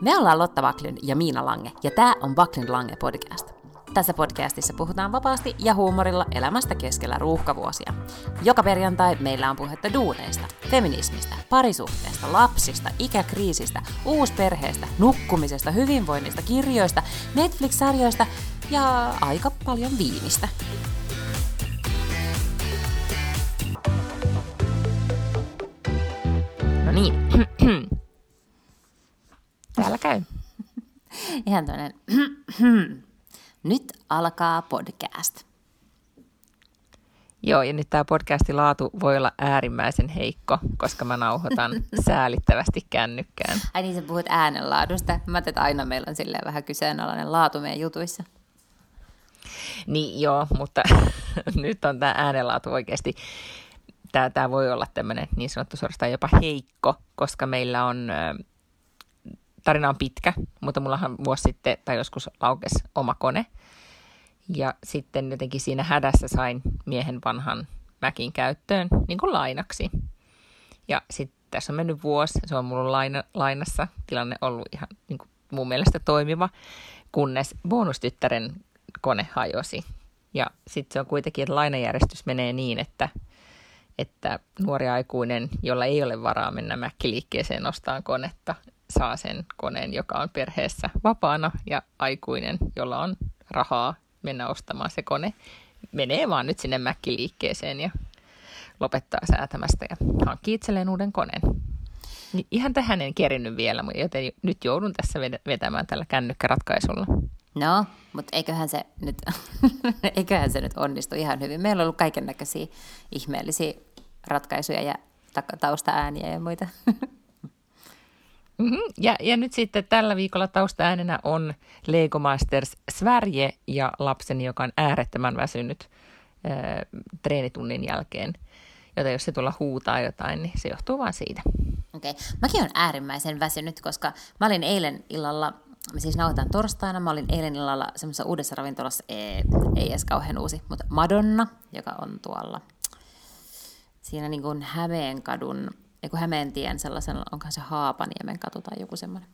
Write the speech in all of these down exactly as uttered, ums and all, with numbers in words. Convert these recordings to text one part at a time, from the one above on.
Me ollaan Lotta Buckley ja Miina Lange, ja tää on Wacklin Lange podcast. Tässä podcastissa puhutaan vapaasti ja huumorilla elämästä keskellä ruuhkavuosia. Joka perjantai meillä on puhetta duuneista, feminismistä, parisuhteesta, lapsista, ikäkriisistä, uusperheestä, nukkumisesta, hyvinvoinnista, kirjoista, Netflix-sarjoista ja aika paljon viinistä. No niin. Täällä käy. Ihan toinen. Nyt alkaa podcast. Joo, ja nyt tämä podcastin laatu voi olla äärimmäisen heikko, koska mä nauhoitan säälittävästi kännykkään. Ai niin, sä puhut äänenlaadusta. Mä ajattelin, että aina meillä on silleen vähän kyseenalainen laatu meidän jutuissa. Niin joo, mutta nyt on tämä äänenlaatu oikeasti. Tää, tää voi olla tämmöinen niin sanottu suorastaan jopa heikko, koska meillä on... Tarina on pitkä, mutta mullahan vuosi sitten tai joskus laukesi oma kone. Ja sitten jotenkin siinä hädässä sain miehen vanhan Macin käyttöön niin kuin lainaksi. Ja sitten tässä on mennyt vuosi, se on mulla laina, lainassa. Tilanne on ollut ihan niin kuin mun mielestä toimiva, kunnes bonustyttären kone hajosi. Ja sitten se on kuitenkin, että lainajärjestys menee niin, että... että nuori aikuinen, jolla ei ole varaa mennä Mac-liikkeeseen ostamaan konetta, saa sen koneen, joka on perheessä vapaana, ja aikuinen, jolla on rahaa mennä ostamaan se kone, menee vaan nyt sinne Mac-liikkeeseen ja lopettaa säätämästä ja hankkii itselleen uuden koneen. Ihan tähän en kerinnyt vielä, joten nyt joudun tässä vetämään tällä kännykkäratkaisulla. No, mutta eiköhän se nyt, eiköhän se nyt onnistu ihan hyvin. Meillä on ollut kaiken näköisiä ihmeellisiä ratkaisuja ja taustaääniä ja muita. Mm-hmm. Ja, ja nyt sitten tällä viikolla taustaäänenä on Lego Masters Sverige ja lapseni, joka on äärettömän väsynyt ää, treenitunnin jälkeen. Joten jos se tulla huutaa jotain, niin se johtuu vaan siitä. Okei. Okay. Mäkin olen äärimmäisen väsynyt, koska mä olin eilen illalla... Me siis nauhoitetaan torstaina. Mä olin eilen illalla semmoisessa uudessa ravintolassa, ei, ei edes kauhean uusi, mutta Madonna, joka on tuolla siinä niin kuin Hämeenkadun, eiku Hämeentien sellaisella, onkohan se Haapaniemen katu tai joku semmoinen.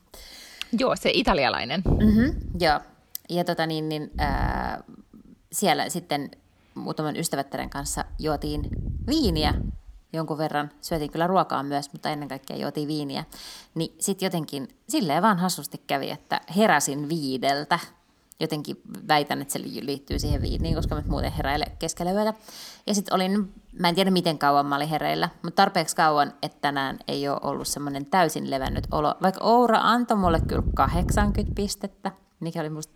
Joo, se italialainen. Mm-hmm, joo, ja tota niin, niin ää, siellä sitten muutaman ystävättären kanssa juotiin viiniä jonkun verran. Syötiin kyllä ruokaa myös, mutta ennen kaikkea juotiin viiniä. Niin sitten jotenkin silleen vaan hassusti kävi, että heräsin viideltä. Jotenkin väitän, että se liittyy siihen viiniin, koska mä muuten heräilen keskellä yötä. Ja sitten olin, mä en tiedä miten kauan mä olin hereillä, mutta tarpeeksi kauan, että tänään ei ole ollut semmoinen täysin levännyt olo. Vaikka Oura antoi mulle kyllä kahdeksankymmentä pistettä, mikä oli musta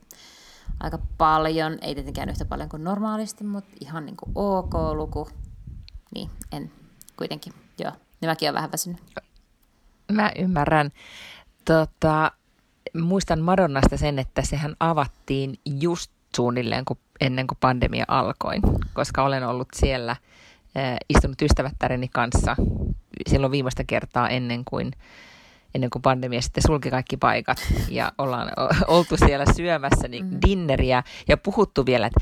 aika paljon. Ei tietenkään yhtä paljon kuin normaalisti, mutta ihan niin kuin ok luku. Niin, en... Kuitenkin, joo. Niin mäkin olen vähän väsynyt. Mä ymmärrän. Tota, muistan Madonnasta sen, että sehän avattiin just suunnilleen kun, ennen kuin pandemia alkoi, koska olen ollut siellä äh, istunut ystävättäreni kanssa silloin viimeistä kertaa ennen kuin, ennen kuin pandemia sitten sulki kaikki paikat. Ja ollaan oltu siellä syömässä niin mm. dinneriä ja puhuttu vielä, että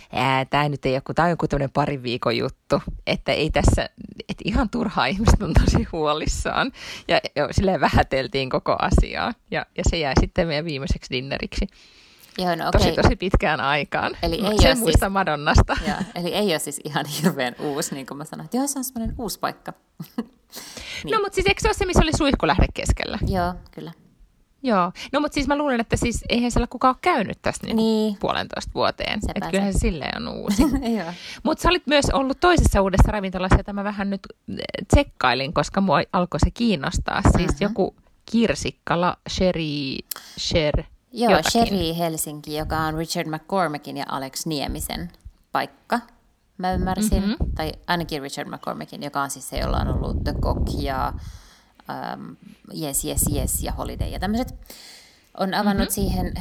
tämä nyt ei ole, tämä on joku tämmöinen parin viikon juttu, että ei tässä... Että ihan turhaa ihmiset on tosi huolissaan. Ja, ja silleen vähäteltiin koko asiaa. Ja, ja se jäi sitten meidän viimeiseksi dinneriksi. Joo, no, okay. Tosi tosi pitkään aikaan. Eli ei sen muista siis, Madonnasta. Joo, eli ei ole siis ihan hirveän uusi, niin kuin mä sanoin. Että joo, se on semmoinen uusi paikka. Niin. No, mutta siis eikö se ole se, missä oli suihkulähde keskellä? Joo, kyllä. Joo, no mutta siis mä luulen, että siis eihän siellä kukaan ole käynyt tästä niin niin. puolentoista vuoteen. Sepä että kyllähän se silleen on uusi. Mutta sä olit myös ollut toisessa uudessa ravintolassa, jota mä vähän nyt tsekkailin, koska mua alkoi se kiinnostaa. Siis uh-huh. joku kirsikkala, Chéri, Chéri, Joo, Chéri Helsinki, joka on Richard McCormickin ja Alex Niemisen paikka, mä ymmärsin. Mm-hmm. Tai ainakin Richard McCormickin, joka on siis se, jolla on ollut The Cock ja... Um, yes, yes, yes ja Holiday ja tämmöiset on avannut mm-hmm. siihen,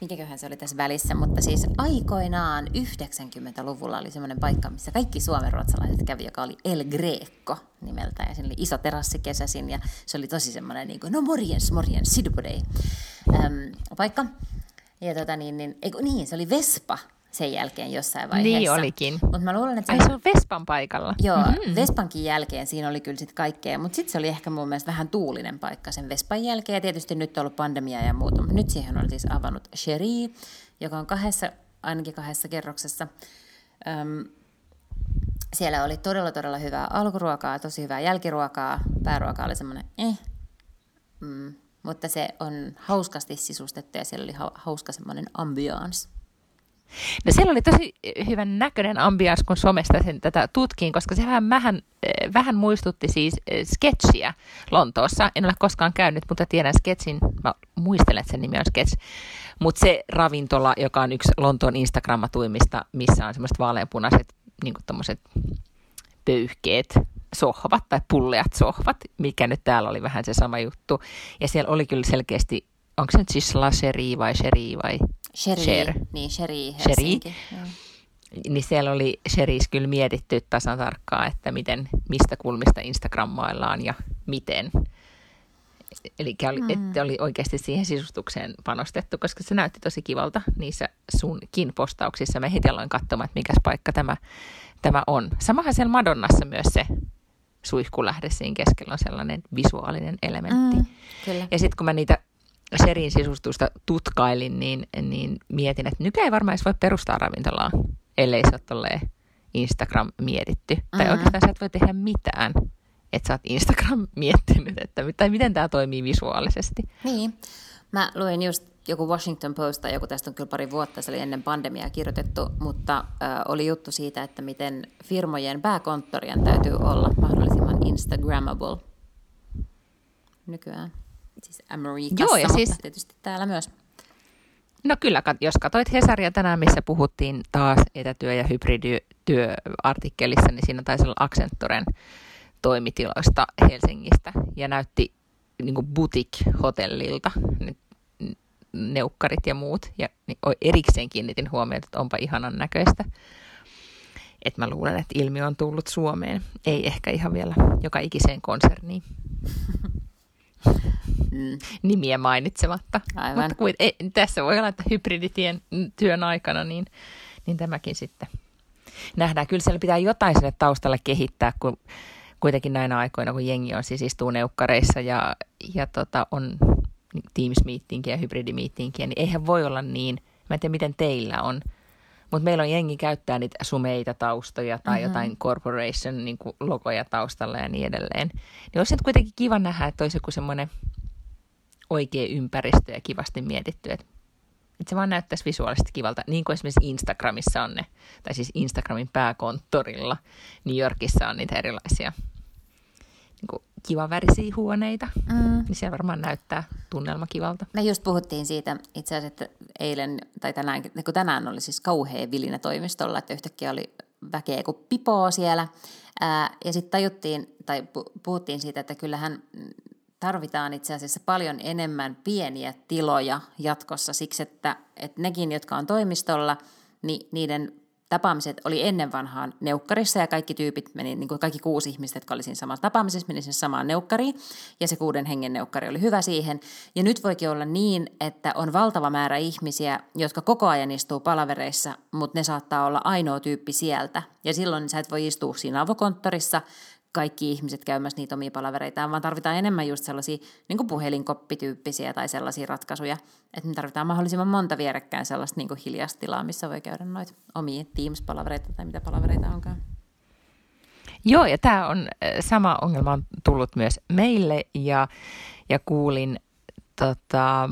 mikäköhän se oli tässä välissä, mutta siis aikoinaan yhdeksänkymmentäluvulla oli semmoinen paikka, missä kaikki suomenruotsalaiset kävi, joka oli El Greco nimeltä ja siinä oli iso terassi kesäsin ja se oli tosi semmoinen niin kuin, no morjens, morjens, sidubodei um, paikka. Ja tota niin, niin, eiku, niin, se oli Vespa sen jälkeen jossain vaiheessa. Niin olikin. Mut mä luulen, että ai se on Vespan paikalla. Joo, mm-hmm. Vespankin jälkeen siinä oli kyllä sitten kaikkea, mutta sitten se oli ehkä mun mielestä vähän tuulinen paikka sen Vespan jälkeen. Ja tietysti nyt on ollut pandemia ja muuta, mutta nyt siihen on siis avannut Chéri, joka on kahdessa, ainakin kahdessa kerroksessa. Öm, siellä oli todella todella hyvää alkuruokaa, tosi hyvää jälkiruokaa, pääruoka oli semmoinen eh, mm. Mutta se on hauskasti sisustettu ja siellä oli ha- hauska semmoinen ambiance. No siellä oli tosi hyvän näköinen ambiance, kun somesta sen tätä tutkiin, koska se vähän, mähän, vähän muistutti siis Sketchiä Lontoossa. En ole koskaan käynyt, mutta tiedän Sketchin. Mä muistelen, että sen nimi on Sketch. Mutta se ravintola, joka on yksi Lontoon Instagrammatuimmista, missä on semmoiset vaaleanpunaiset niin kuin tommoset pöyhkeet sohvat tai pulleat sohvat, mikä nyt täällä oli vähän se sama juttu. Ja siellä oli kyllä selkeästi, onko se nyt siis Chéri vai Chéri vai? Chéri, Chéri. Niin Chéri Helsinki. Chéri. Niin siellä oli Chéris kyllä mietitty tasan tarkkaan, että miten, mistä kulmista Instagrammaillaan ja miten. Eli oli, mm. että oli oikeasti siihen sisustukseen panostettu, koska se näytti tosi kivalta niissä sunkin postauksissa. Mä heti aloin katsomaan, että mikäs paikka tämä, tämä on. Samahan siellä Madonnassa myös se suihkulähde siinä keskellä on sellainen visuaalinen elementti. Mm, kyllä. Ja sitten kun mä niitä Chérin sisustusta tutkailin, niin, niin mietin, että nykyään ei varmaan edes voi perustaa ravintolaa, ellei sä oot tolleen Instagram mietitty. Mm-hmm. Tai oikeastaan sä et voi tehdä mitään, että sä oot Instagram miettinyt, että tai miten tämä toimii visuaalisesti. Niin. Mä luin just joku Washington Post tai joku, tästä on kyllä pari vuotta, se oli ennen pandemiaa kirjoitettu, mutta äh, oli juttu siitä, että miten firmojen pääkonttorien täytyy olla mahdollisimman Instagrammable nykyään. Siis Amerikassa, joo, ja siis, tietysti täällä myös. No kyllä, jos katsoit Hesaria tänään, missä puhuttiin taas etätyö- ja hybridityöartikkelissa, niin siinä taisi olla Accenturen toimitiloista Helsingistä. Ja näytti niin kuin boutique-hotellilta neukkarit ja muut. Ja erikseen kiinnitin huomiota, että onpa ihanan näköistä. Että mä luulen, että ilmiö on tullut Suomeen. Ei ehkä ihan vielä joka ikiseen konserniin. Mm. Nimiä mainitsematta. Aivan. Mutta kuit, ei, tässä voi olla, että hybriditien työn aikana, niin, niin tämäkin sitten nähdään. Kyllä siellä pitää jotain sinne taustalle kehittää, kun kuitenkin näinä aikoina, kun jengi on siis istuu neukkareissa ja, ja tota, on Teams-miittiinkiä ja hybridimiittiinkiä, niin eihän voi olla niin. Mä en tiedä, miten teillä on. Mutta meillä on jengi käyttää niitä sumeita taustoja tai mm-hmm. jotain corporation niin kuin logoja taustalla ja niin edelleen. Niin olisi nyt kuitenkin kiva nähdä, että olisi joku semmoinen oikea ympäristö ja kivasti mietitty. Että et se vaan näyttäisi visuaalisesti kivalta. Niin kuin esimerkiksi Instagramissa on ne, tai siis Instagramin pääkonttorilla New Yorkissa on niitä erilaisia niin kivavärisiä huoneita, mm. niin siellä varmaan näyttää tunnelma kivalta. Me just puhuttiin siitä itse asiassa, että eilen tai tänään, kun tänään oli siis kauhea vilinä toimistolla, että yhtäkkiä oli väkeä kuin pipoo siellä. Ää, ja sitten tajuttiin tai puhuttiin siitä, että kyllähän tarvitaan itse asiassa paljon enemmän pieniä tiloja jatkossa siksi, että, että nekin, jotka on toimistolla, niin niiden tapaamiset oli ennen vanhaan neukkarissa ja kaikki tyypit meni, niin kuin kaikki kuusi ihmistä, jotka oli siinä samassa tapaamisessa, meni sinne samaan neukkariin ja se kuuden hengen neukkari oli hyvä siihen. Ja nyt voikin olla niin, että on valtava määrä ihmisiä, jotka koko ajan istuu palavereissa, mutta ne saattaa olla ainoa tyyppi sieltä. Ja silloin sä et voi istua siinä avokonttorissa kaikki ihmiset käymässä niitä omia palavereitaan, vaan tarvitaan enemmän just sellaisia niin kuin puhelinkoppityyppisiä tai sellaisia ratkaisuja, että me tarvitaan mahdollisimman monta vierekkään sellaista niin kuin hiljaista tilaa, missä voi käydä noita omia Teams-palavereita tai mitä palavereita onkaan. Joo, ja tämä on, sama ongelma on tullut myös meille, ja, ja kuulin, tota,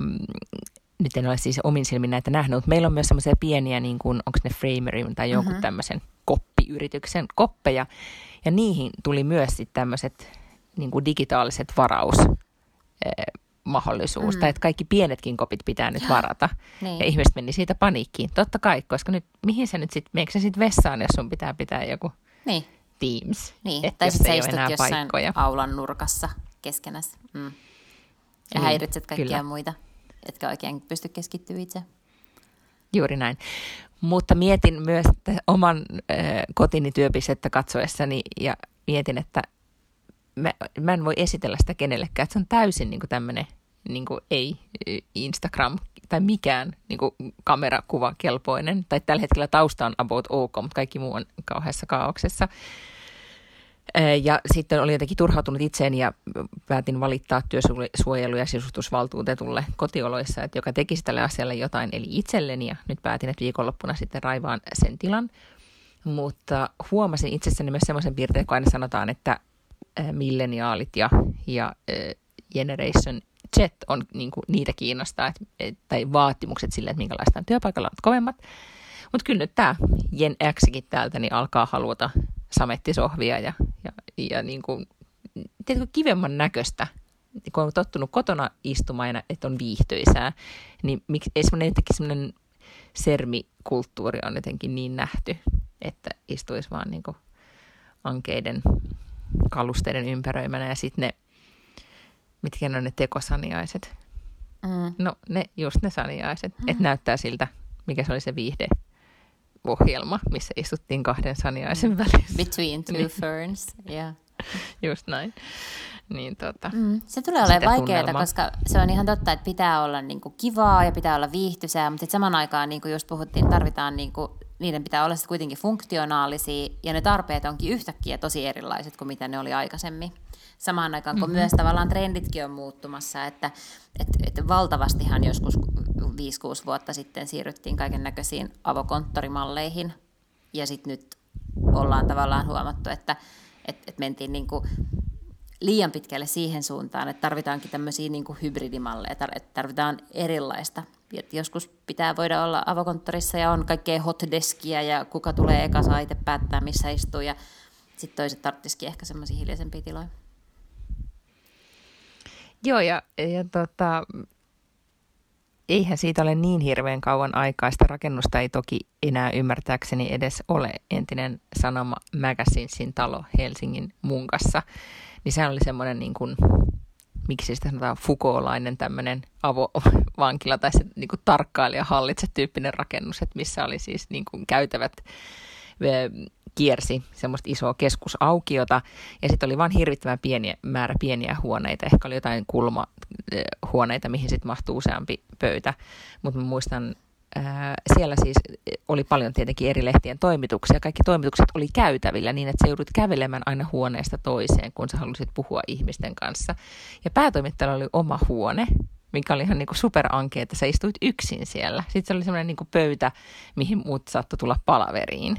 nyt en ole siis omin silmin näitä nähnyt, mutta meillä on myös semmoisia pieniä, niin kuin, onko ne Framery tai jonkun mm-hmm. tämmöisen koppiyrityksen koppeja, ja niihin tuli myös sitten tämmöiset niin kuin digitaaliset varausmahdollisuus, mm. tai että kaikki pienetkin kopit pitää nyt varata. Niin. Ja ihmiset meni siitä paniikkiin. Totta kai, koska nyt, mihin sä nyt sitten, meneekö sä sitten vessaan, jos sun pitää pitää joku niin. Teams? Niin, että tai sitten sä istut jossain paikkoja. Aulan nurkassa keskenässä. Mm. Ja niin, häiritset kaikkia kyllä. muita, etkä oikein pysty keskittyä itse. Juuri näin. Mutta mietin myös oman äh, kotini työpistettä katsoessani ja mietin, että mä, mä en voi esitellä sitä kenellekään. Että se on täysin niin kuin tämmöinen niin kuin ei Instagram tai mikään niin kuin kamerakuva kelpoinen. Tai tällä hetkellä tausta on about ok, mutta kaikki muu on kauheassa kaauksessa. Ja sitten olin jotenkin turhautunut itseeni ja päätin valittaa työsuojelu- ja sisustusvaltuutetulle kotioloissa, että joka tekisi tälle asialle jotain, eli itselleni. Ja nyt päätin, että viikonloppuna sitten raivaan sen tilan. Mutta huomasin itsessäni myös semmoisen piirteen, kun aina sanotaan, että milleniaalit ja, ja äh, Generation Z on niin kuin, niitä kiinnostaa, et, et, tai vaatimukset sille, että minkälaista on työpaikalla on kovemmat. Mutta kyllä nyt tämä Gen Xkin täältä niin alkaa haluta samettisohvia ja, ja, ja niin kuin, tiedätkö, kivemman näköistä, kun on tottunut kotona istumaan, että on viihtyisää, niin miksi, ei semmoinen sermikulttuuri on jotenkin niin nähty, että istuisi vaan niin kuin ankeiden kalusteiden ympäröimänä ja sitten ne, mitkä ne on ne tekosaniaiset, mm. no ne, just ne saniaiset, mm. että näyttää siltä, mikä se oli se viihde. Ohjelma, missä istuttiin kahden saniaisen välissä. Between two ferns, yeah. Just näin. Niin, tota, mm. Se tulee olemaan vaikeaa, koska se on ihan totta, että pitää olla niinku kivaa ja pitää olla viihtyisää, mutta samaan aikaan, niin kuin just puhuttiin, tarvitaan niinku, niiden pitää olla kuitenkin funktionaalisia, ja ne tarpeet onkin yhtäkkiä tosi erilaiset kuin mitä ne oli aikaisemmin. Samaan aikaan, kun mm-hmm. myös tavallaan trenditkin on muuttumassa, että et, et valtavastihan joskus viisi kuusi vuotta sitten siirryttiin kaiken näköisiin avokonttorimalleihin, ja sitten nyt ollaan tavallaan huomattu, että et, et mentiin niinku liian pitkälle siihen suuntaan, että tarvitaankin tämmöisiä niinku hybridimalleja, että tarvitaan erilaista. Et joskus pitää voida olla avokonttorissa ja on kaikkea hotdeskiä ja kuka tulee eka saa itse päättää, missä istuu, ja sitten toiset tarvitsisikin ehkä semmoisia hiljaisempia tiloja. Joo, ja, ja tota, eihän siitä ole niin hirveän kauan aikaa. Sitä rakennusta ei toki enää ymmärtääkseni edes ole. Entinen Sanoma Magazinesin talo Helsingin Munkassa. Niin sehän oli semmoinen, niin kuin, miksi sitä sanotaan, Foucault-lainen tämmöinen avovankila tai se niin kuin tarkkailija hallitse tyyppinen rakennus, että missä oli siis niin kuin käytävät kiersi semmoista isoa keskusaukiota, ja sitten oli vaan hirvittävän pieniä, määrä pieniä huoneita. Ehkä oli jotain kulmahuoneita, mihin sitten mahtui useampi pöytä. Mutta mä muistan, ää, siellä siis oli paljon tietenkin eri lehtien toimituksia. Kaikki toimitukset oli käytävillä niin, että sä joudut kävelemään aina huoneesta toiseen, kun sä halusit puhua ihmisten kanssa. Ja päätoimittajalla oli oma huone, mikä oli ihan niin kuin superanke, että sä istuit yksin siellä. Sitten se oli semmoinen niin kuin pöytä, mihin muut saattoi tulla palaveriin.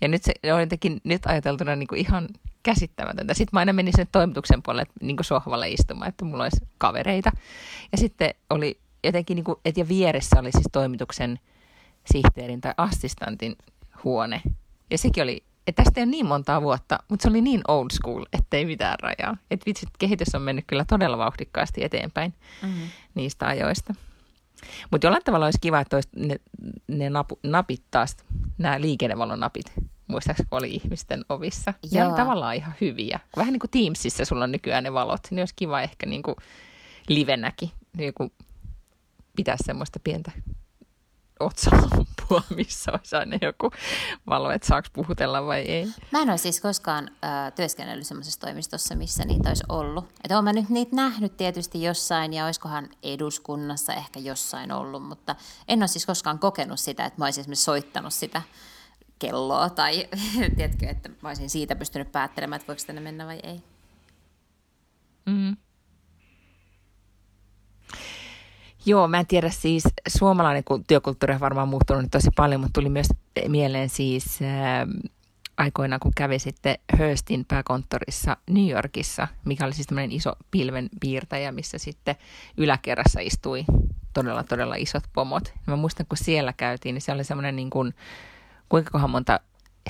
Ja nyt se on jotenkin nyt ajateltuna niin kuin ihan käsittämätöntä. Sitten mä aina menin sen toimituksen puolelle niin kuin sohvalle istumaan, että mulla olisi kavereita. Ja sitten oli jotenkin, niin kuin, et ja vieressä oli siis toimituksen sihteerin tai assistantin huone. Ja sekin oli, että tästä ei ole niin montaa vuotta, mutta se oli niin old school, ettei mitään rajaa. Että vitsi, kehitys on mennyt kyllä todella vauhdikkaasti eteenpäin mm-hmm. niistä ajoista. Mutta jollain tavalla olisi kiva, että olisi ne, ne napu, napit taas, nämä liikennevalonapit, muistaakseni oli ihmisten ovissa. Joo. Ne on tavallaan ihan hyviä. Vähän niin kuin Teamsissa sulla on nykyään ne valot, niin olisi kiva ehkä niin kuin livenäkin joku pitää semmoista pientä otsalampua, missä olisi aina joku valo, että saako puhutella vai ei. Mä en ole siis koskaan äh, työskennellyt semmoisessa toimistossa, missä niitä olisi ollut. Että olen mä nyt niitä nähnyt tietysti jossain, ja olisikohan eduskunnassa ehkä jossain ollut, mutta en ole siis koskaan kokenut sitä, että mä olisin esimerkiksi soittanut sitä kelloa, tai tiedätkö, että mä olisin siitä pystynyt päättelemään, että voiko tänne mennä vai ei. Mm. Joo, mä en tiedä siis, suomalainen työkulttuuri on varmaan muuttunut tosi paljon, mutta tuli myös mieleen siis ää, aikoinaan, kun kävi sitten Hörstin pääkonttorissa New Yorkissa, mikä oli siis tämmöinen iso pilvenpiirtäjä, missä sitten yläkerrassa istui todella, todella isot pomot. Mä muistan, kun siellä käytiin, niin se oli semmoinen niin kuin, kuinka kohan monta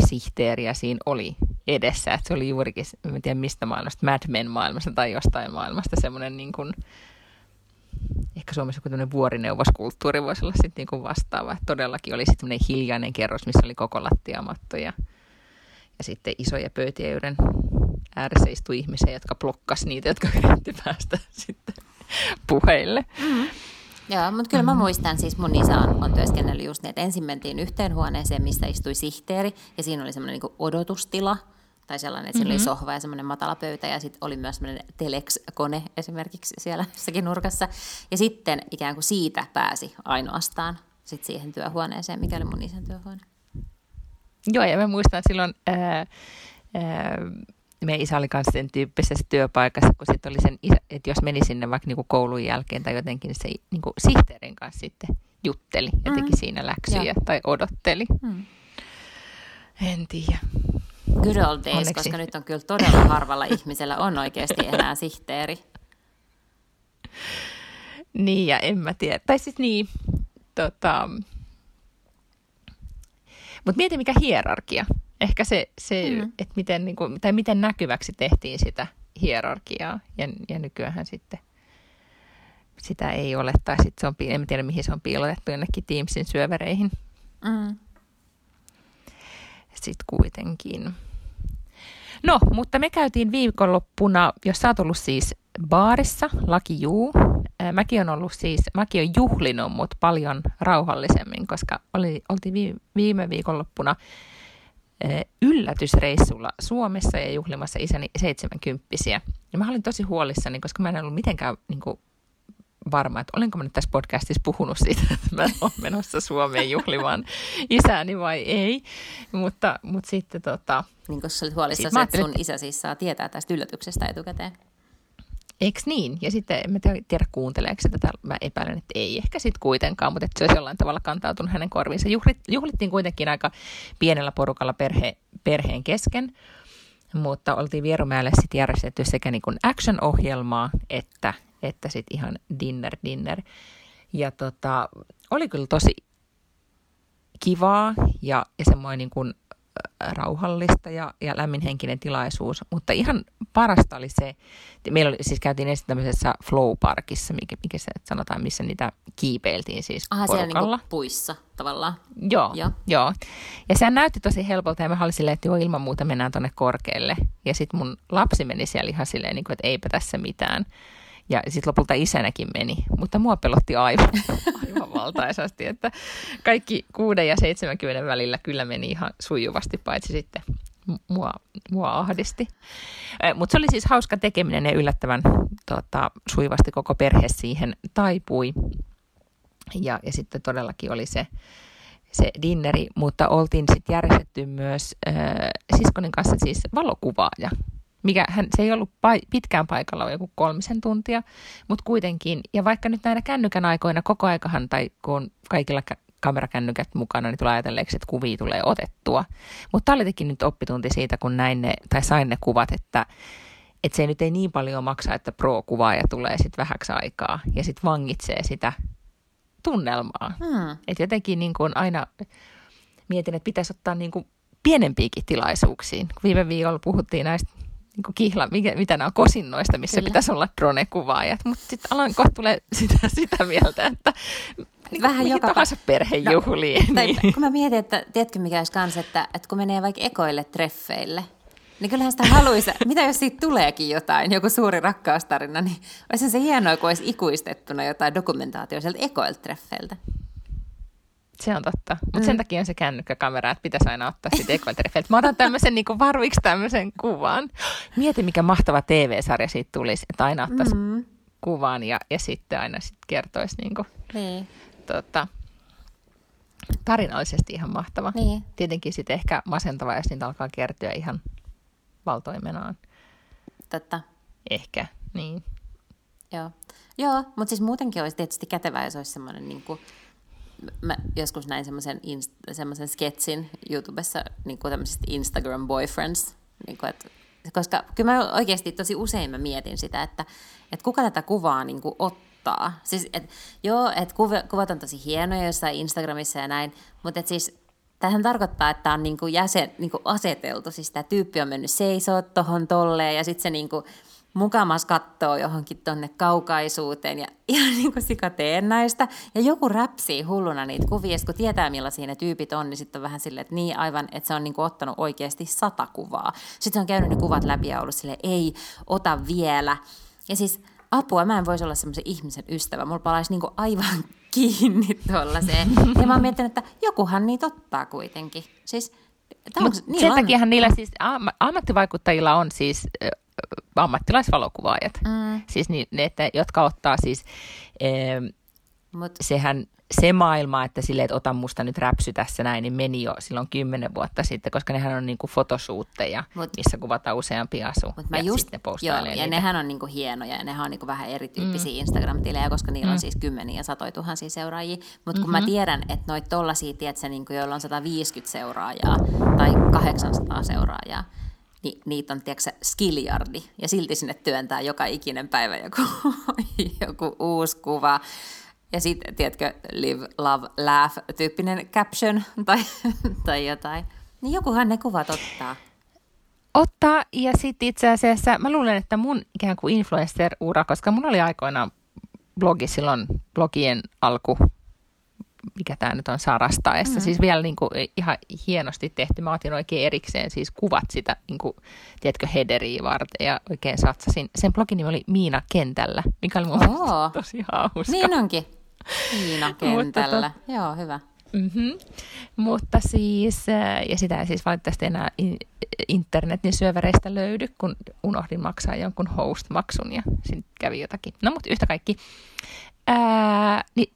sihteeriä siinä oli edessä, että se oli juurikin, en tiedä mistä maailmasta, Mad Men maailmasta tai jostain maailmasta semmoinen niin kuin, ehkä Suomessa joku tämmöinen vuorineuvoskulttuuri voisi olla sitten niinku vastaava. Että todellakin oli sitten tämmöinen hiljainen kerros, missä oli koko lattiamatto ja, ja sitten isoja pöytiöiden ääressä istui ihmisiä, jotka blokkasi niitä, jotka yritti päästä sitten puheille. Mm-hmm. Joo, mutta kyllä mä muistan, siis mun isä on, on työskennellyt just niin, että ensin mentiin yhteen huoneeseen, missä istui sihteeri, ja siinä oli semmoinen niinku odotustila, Tai sellainen, että siinä mm-hmm. oli sohva ja semmoinen matala pöytä ja sitten oli myös semmoinen Telex-kone esimerkiksi siellä jossakin nurkassa. Ja sitten ikään kuin siitä pääsi ainoastaan sitten siihen työhuoneeseen, mikä oli mun isän työhuone. Joo, ja mä muistan silloin, ää, ää, meidän isä oli kanssa sen tyyppisessä työpaikassa, kun sitten oli sen isä, että jos meni sinne vaikka niinku koulun jälkeen tai jotenkin, niin se niinku sihteerin kanssa sitten jutteli ja teki mm-hmm. siinä läksyjä ja. Tai odotteli. Mm. En tiedä. Good old days, onneksi. Koska nyt on kyllä todella harvalla ihmisellä on oikeasti enää sihteeri. Niin, ja en mä tiedä. Tai siis niin, tota... Mutta mieti mikä hierarkia. Ehkä se, se mm. että miten, niin kuin, tai miten näkyväksi tehtiin sitä hierarkiaa. Ja, ja nykyäänhän sitten sitä ei ole. Tai sitten se on, en mä tiedä mihin se on piilotettu jonnekin Teamsin syövereihin. Mm. Sitten kuitenkin. No, mutta me käytiin viikonloppuna, jos sä oot ollut siis baarissa, Lucky You. Mäkin on ollut siis, mäkin on juhlinut, mutta paljon rauhallisemmin, koska oli, oltiin viime viikonloppuna yllätysreissulla Suomessa ja juhlimassa isäni seitsemänkymppisiä. Ja mä olin tosi huolissani, koska mä en ollut mitenkään niin kuin varma, että olenko mä nyt tässä podcastissa puhunut siitä, että mä oon menossa Suomeen juhlimaan isääni vai ei. Mutta, mutta sitten tota... Niin kun sä olit huolissasi, että sun isä siis saa tietää tästä yllätyksestä etukäteen. Eiks niin? Ja sitten en mä tiedä kuunteleeko se tätä, mä epäilen, että ei ehkä sitten kuitenkaan, mutta että se olisi jollain tavalla kantautunut hänen korviinsa. Juhlit, juhlittiin kuitenkin aika pienellä porukalla perhe, perheen kesken, mutta oltiin Vierumäelle sitten järjestetty sekä niin kuin action-ohjelmaa että... että sitten ihan dinner, dinner. Ja tota, oli kyllä tosi kivaa ja, ja semmoinen niin kuin rauhallista ja, ja lämminhenkinen tilaisuus. Mutta ihan parasta oli se, meillä oli, siis käytiin ensin tämmöisessä Flow-parkissa, mikä, mikä se, sanotaan, missä niitä kiipeiltiin siis Aha, porukalla. Aha, siellä niin kuin puissa tavallaan. Joo, joo, joo. Ja sehän näytti tosi helpolta ja mä olin silleen, että joo, ilman muuta mennään tonne korkealle. Ja sitten mun lapsi meni siellä ihan silleen, niin kuin, että eipä tässä mitään. Ja sitten lopulta isänäkin meni, mutta mua pelotti aivan, aivan valtaisasti, että kaikki kuuden ja seitsemänkymmenen välillä kyllä meni ihan sujuvasti, paitsi sitten mua, mua ahdisti. Mutta se oli siis hauska tekeminen ja yllättävän tota, sujuvasti koko perhe siihen taipui. Ja, ja sitten todellakin oli se, se dinneri, mutta oltiin sitten järjestetty myös äh, siskonin kanssa siis valokuvaaja. Mikä hän, se ei ollut pai- pitkään paikalla, joku kolmisen tuntia, mutta kuitenkin. Ja vaikka nyt näinä kännykän aikoina koko aikahan, tai kun on kaikilla kä- kamerakännykät mukana, niin tulee ajatelleeksi, että kuvia tulee otettua. Mutta tämä oli tietenkin nyt oppitunti siitä, kun näin ne, tai sain ne kuvat, että, että se nyt ei niin paljon maksa, että pro-kuvaaja tulee sitten vähäksi aikaa ja sitten vangitsee sitä tunnelmaa. Hmm. Että jotenkin niin kun aina mietin, että pitäisi ottaa niin kun pienempiäkin tilaisuuksiin. Viime viikolla puhuttiin näistä... Niin kuin kihla, mikä, mitä nämä on kosinnoista, missä Kyllä. pitäisi olla drone-kuvaajat. Mutta sitten aloin kohta tulee sitä, sitä mieltä, että niin vähän joka tahansa perhejuhliin. No, niin. Kun mä mietin, että tiedätkö mikä olisi kanssa, että, että kun menee vaikka ekoille treffeille, niin kyllähän sitä haluaisi, mitä jos siitä tuleekin jotain, joku suuri rakkaustarina, niin olisi se hienoa, kun olisi ikuistettuna jotain dokumentaatio sieltä ekoilta treffeiltä. Se on totta. Mutta mm. sen takia on se kännykkäkamera, että pitäisi aina ottaa siitä ekoiltreffeiltä. Mä otan tämmöisen niinku varuiksi tämmöisen kuvan. Mieti, mikä mahtava T V-sarja siitä tulisi, että aina ottaisi mm. kuvan ja, ja sitten aina sit kertoisi niinku, niin. tota, tarinallisesti ihan mahtava. Niin. Tietenkin sitten ehkä masentava, jos niitä alkaa kertyä ihan valtoimenaan. Totta. Ehkä, niin. Joo, Joo mutta siis muutenkin olisi tietysti kätevää, jos olisi semmoinen... Niinku mä joskus näin semmoisen semmoisen sketsin YouTubessa niin kuin tämmöisistä Instagram boyfriends, niin kuin, että, koska kyllä mä oikeasti tosi usein mä mietin sitä, että, että kuka tätä kuvaa niin kuin ottaa. Siis, että joo, että kuvat on tosi hienoja jossain Instagramissa ja näin, mutta että siis tämähän tarkoittaa, että tämä on niin kuin jäsen, niin kuin aseteltu, siis tämä tyyppi on mennyt seisoo tohon tolleen ja sitten se niin kuin mukamas kattoo johonkin tonne kaukaisuuteen ja ihan niin kuin sikateen näistä. Ja joku räpsii hulluna niitä kuvia, kun tietää millaisia ne tyypit on, niin sitten on vähän silleen, että niin aivan, että se on niin kuin ottanut oikeasti sata kuvaa. Sitten on käynyt ne kuvat läpi ja ollut silleen, ei, ota vielä. Ja siis apua, mä en voisi olla semmoisen ihmisen ystävä. Mulla palaisi niin kuin aivan kiinni tuollaiseen. Ja mä oon miettinyt, että jokuhan niitä ottaa kuitenkin. Siis Onks, niin sen on. Takiahan niillä siis ammattivaikuttajilla on siis äh, ammattilaisvalokuvaajat, mm. siis ni, ne, että, jotka ottaa siis, äh, Mut. sehän se maailma, että silleen, että ota musta nyt räpsy tässä näin, niin meni jo silloin kymmenen vuotta sitten, koska nehän on niinku fotosuutteja, Mut. missä kuvataan useampi asu. Mut mä ja just, sitten postailee joo, ja nehän on niinku hienoja ja nehän on niinku vähän erityyppisiä mm. Instagram-tilejä, koska niillä mm. on siis kymmeniä ja satoja tuhansia seuraajia. Mutta kun mm-hmm. mä tiedän, että noita tollaisia, tiedätkö, niinku, joilla on sata viisikymmentä seuraajaa tai kahdeksansataa seuraajaa, niin niitä on, tiedätkö, skiljardi. Ja silti sinne työntää joka ikinen päivä joku, joku uusi kuva. Ja sitten, tiedätkö, live, love, laugh-tyyppinen caption tai, tai jotain. Niin jokuhan ne kuvat ottaa. Ottaa, ja sitten itse asiassa mä luulen, että mun ikään kuin influencer-ura, koska mun oli aikoinaan blogi silloin, blogien alku, mikä tää nyt on sarastaessa, mm-hmm. siis vielä niinku ihan hienosti tehty. Mä otin oikein erikseen siis kuvat sitä, niinku, tiedätkö, headeriä varten ja oikein satsasin. Sen blogin nimi oli Miina Kentällä, mikä oli mun mielestä tosi hauska. Niin onkin. Miina Kentällä. Mutta, joo, hyvä. Mm-hmm. Mutta siis, ja sitä ei siis valitettavasti enää internetin syövereistä löydy, kun unohdin maksaa jonkun host-maksun ja siinä kävi jotakin. No, mutta yhtä kaikki. Ää, niin,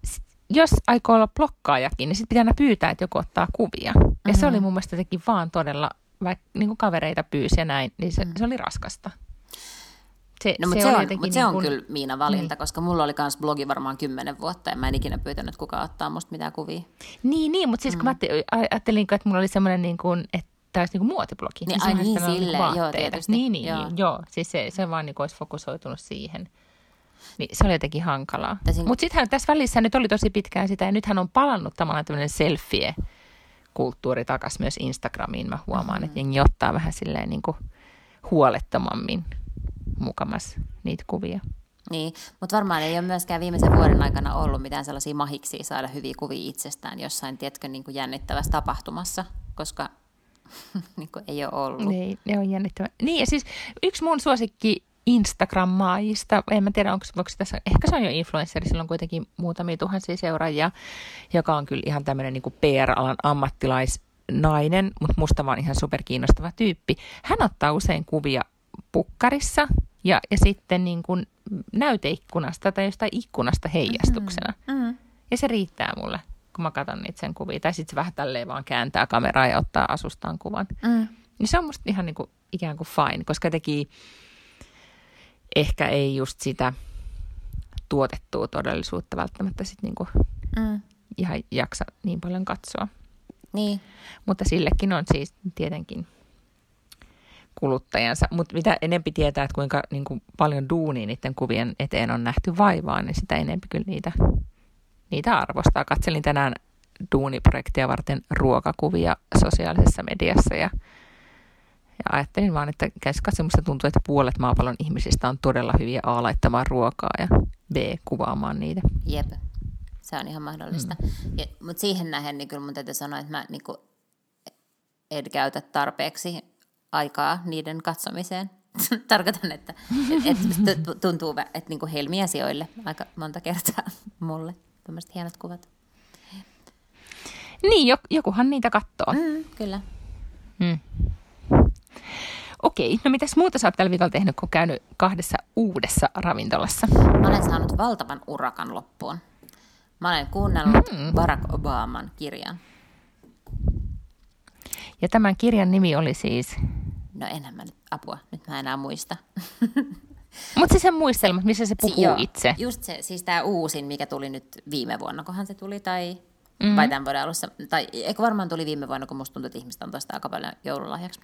jos aikoo olla blokkaajakin, niin sitten pitää aina pyytää, että joku ottaa kuvia. Ja mm-hmm. se oli mun mielestä jotenkin vaan todella, vaikka niin kavereita pyysi ja näin, niin se, mm-hmm. se oli raskasta. Se, no, mutta se, se on, mut niin se on kun... kyllä Miina valinta, mm. koska mulla oli myös blogi varmaan kymmenen vuotta, ja mä en ikinä pyytänyt, että kukaan ottaa musta mitään kuvia. Niin, niin mutta siis mm. kun mä ajattelin, että mulla oli semmoinen, niin että tämä olisi niin kuin muotiblogi. Niin, ai niin, silleen, niin joo, tietysti. Niin, niin, joo. joo. Siis se, se vaan niin olisi fokusoitunut siihen. Niin se oli jotenkin hankalaa. Täsin... Mutta sittenhän tässä välissä nyt oli tosi pitkään sitä, ja nythän on palannut tavallaan tämmöinen selfie-kulttuuri takaisin myös Instagramiin. Mä huomaan, mm. että jengi ottaa vähän silleen niin kuin huolettomammin mukamas niitä kuvia. Niin, mutta varmaan ei ole myöskään viimeisen vuoden aikana ollut mitään sellaisia mahiksia saada hyviä kuvia itsestään jossain, tiedätkö, niin kuin jännittävässä tapahtumassa, koska niin kuin ei ole ollut. Ei, ei ole jännittävää. Niin, ja siis yksi mun suosikki Instagram-maajista, en mä tiedä, onko, onko tässä, ehkä se on jo influensseri, sillä on kuitenkin muutamia tuhansia seuraajia, joka on kyllä ihan tämmöinen niin kuin P R-alan ammattilaisnainen, mutta musta vaan ihan superkiinnostava tyyppi. Hän ottaa usein kuvia pukkarissa ja, ja sitten niin kuin näyteikkunasta tai jostain ikkunasta heijastuksena. Mm-hmm. Mm-hmm. Ja se riittää mulle, kun mä katson niitä sen kuvia. Tai sitten se vähän tälleen vaan kääntää kameraa ja ottaa asustaan kuvan. Mm. Niin se on musta ihan niin kuin, ikään kuin fine, koska teki ehkä ei just sitä tuotettua todellisuutta välttämättä sit niin kuin mm. ihan jaksa niin paljon katsoa. Niin. Mutta sillekin on siis tietenkin kuluttajansa, mutta mitä enempi tietää, että kuinka niin kuin paljon duunia niiden kuvien eteen on nähty vaivaa, niin sitä enempi kyllä niitä, niitä arvostaa. Katselin tänään duuniprojektia varten ruokakuvia sosiaalisessa mediassa ja, ja ajattelin vaan, että käsikatsomusta tuntuu, että puolet maapallon ihmisistä on todella hyviä A laittamaan ruokaa ja B kuvaamaan niitä. Jep, se on ihan mahdollista. Mm. Mutta siihen nähden niin kyllä mun täytyy sanoa, että mä niin kuin en käytä tarpeeksi aikaa niiden katsomiseen. Tarkoitan, että et, et, tuntuu et, niinku helmiä sijoille aika monta kertaa mulle. Tämmöiset hienot kuvat. Niin, jokuhan niitä katsoo. Mm, kyllä. Mm. Okei, no mitäs muuta sä oot tällä viikolla tehnyt, kun käynyt kahdessa uudessa ravintolassa? Mä olen saanut valtavan urakan loppuun. Mä olen kuunnellut mm. Barack Obaman kirjan. Ja tämän kirjan nimi oli siis... No enhän mä nyt, apua, nyt mä enää muista. Mutta siis sen muistelmat, missä se puhuu si- joo, itse. Just se, siis tää uusin, mikä tuli nyt viime vuonna, kohan se tuli, tai, mm. vai tämän vuoden alussa, tai eikö varmaan tuli viime vuonna, kun musta tuntuu, että ihmiset on toista aika paljon joululahjaksi.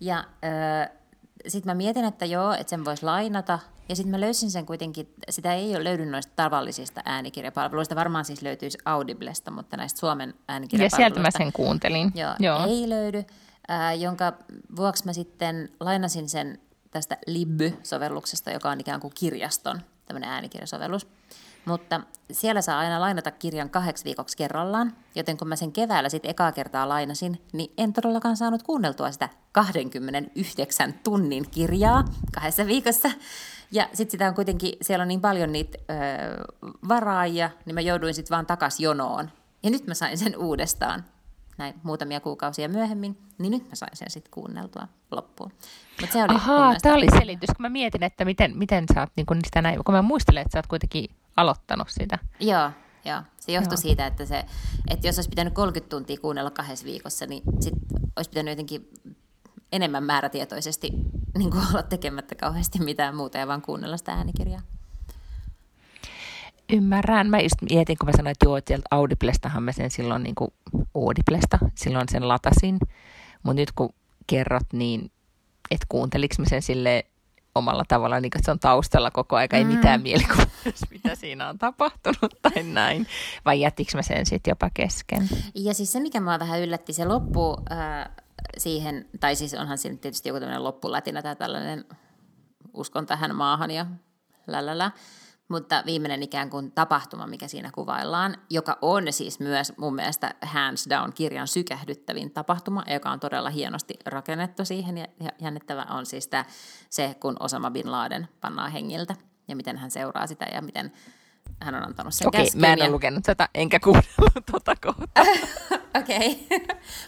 Ja öö, sit mä mietin, että joo, että sen voisi lainata, ja sit mä löysin sen kuitenkin, sitä ei ole löydy noista tavallisista äänikirjapalveluista, varmaan siis löytyisi Audiblesta, mutta näistä Suomen äänikirjapalveluista. Ja sieltä mä sen kuuntelin. Joo, joo. Ei löydy, äh, jonka vuoksi mä sitten lainasin sen tästä Libby-sovelluksesta, joka on ikään kuin kirjaston tämmöinen äänikirjasovellus. Mutta siellä saa aina lainata kirjan kahdeksi viikoksi kerrallaan, joten kun mä sen keväällä sitten ekaa kertaa lainasin, niin en todellakaan saanut kuunneltua sitä kaksikymmentäyhdeksän tunnin kirjaa kahdessa viikossa. Ja sitten sitä on kuitenkin, siellä on niin paljon niitä öö, varaajia, niin mä jouduin sitten vaan takaisin jonoon. Ja nyt mä sain sen uudestaan. näin muutamia kuukausia myöhemmin, niin nyt mä sain sen sitten kuunneltua loppuun. Mut se oli Ahaa, tämä oli selitys, kun mä mietin, että miten, miten sä oot niin kun sitä näin, kun mä muistelen, että sä oot kuitenkin aloittanut sitä. Joo, joo. Se johtui joo. siitä, että, se, että jos olisi pitänyt kolmekymmentä tuntia kuunnella kahdessa viikossa, niin sitten olisi pitänyt jotenkin enemmän määrätietoisesti niin kuin olla tekemättä kauheasti mitään muuta ja vaan kuunnella sitä äänikirjaa. Ymmärrän. Mä just mietin, kun mä sanoin, että joo, että sieltä Audiblestahan mä sen silloin niin kuin Audiblesta, silloin sen latasin. Mutta nyt kun kerrot, niin että kuunteliks mä sen silleen omalla tavallaan, niin kuin se on taustalla koko aika, ei mm. mitään mielikuvassa, mitä siinä on tapahtunut tai näin. Vai jätiks mä sen sitten jopa kesken? Ja siis se, mikä mä vähän yllätti, se loppu... Äh... siihen, tai siis onhan siinä tietysti joku tämmöinen loppulätinä tai tällainen uskon tähän maahan ja lälälä, mutta viimeinen ikään kuin tapahtuma, mikä siinä kuvaillaan, joka on siis myös mun mielestä hands down kirjan sykähdyttävin tapahtuma, joka on todella hienosti rakennettu siihen ja jännittävä on siis tämä, se, kun Osama Bin Laden pannaan hengiltä ja miten hän seuraa sitä ja miten hän on antanut sen käskyn. Okei, mä en ja... ole lukenut tätä, enkä kuunnellut tuota kohtaa. Okei,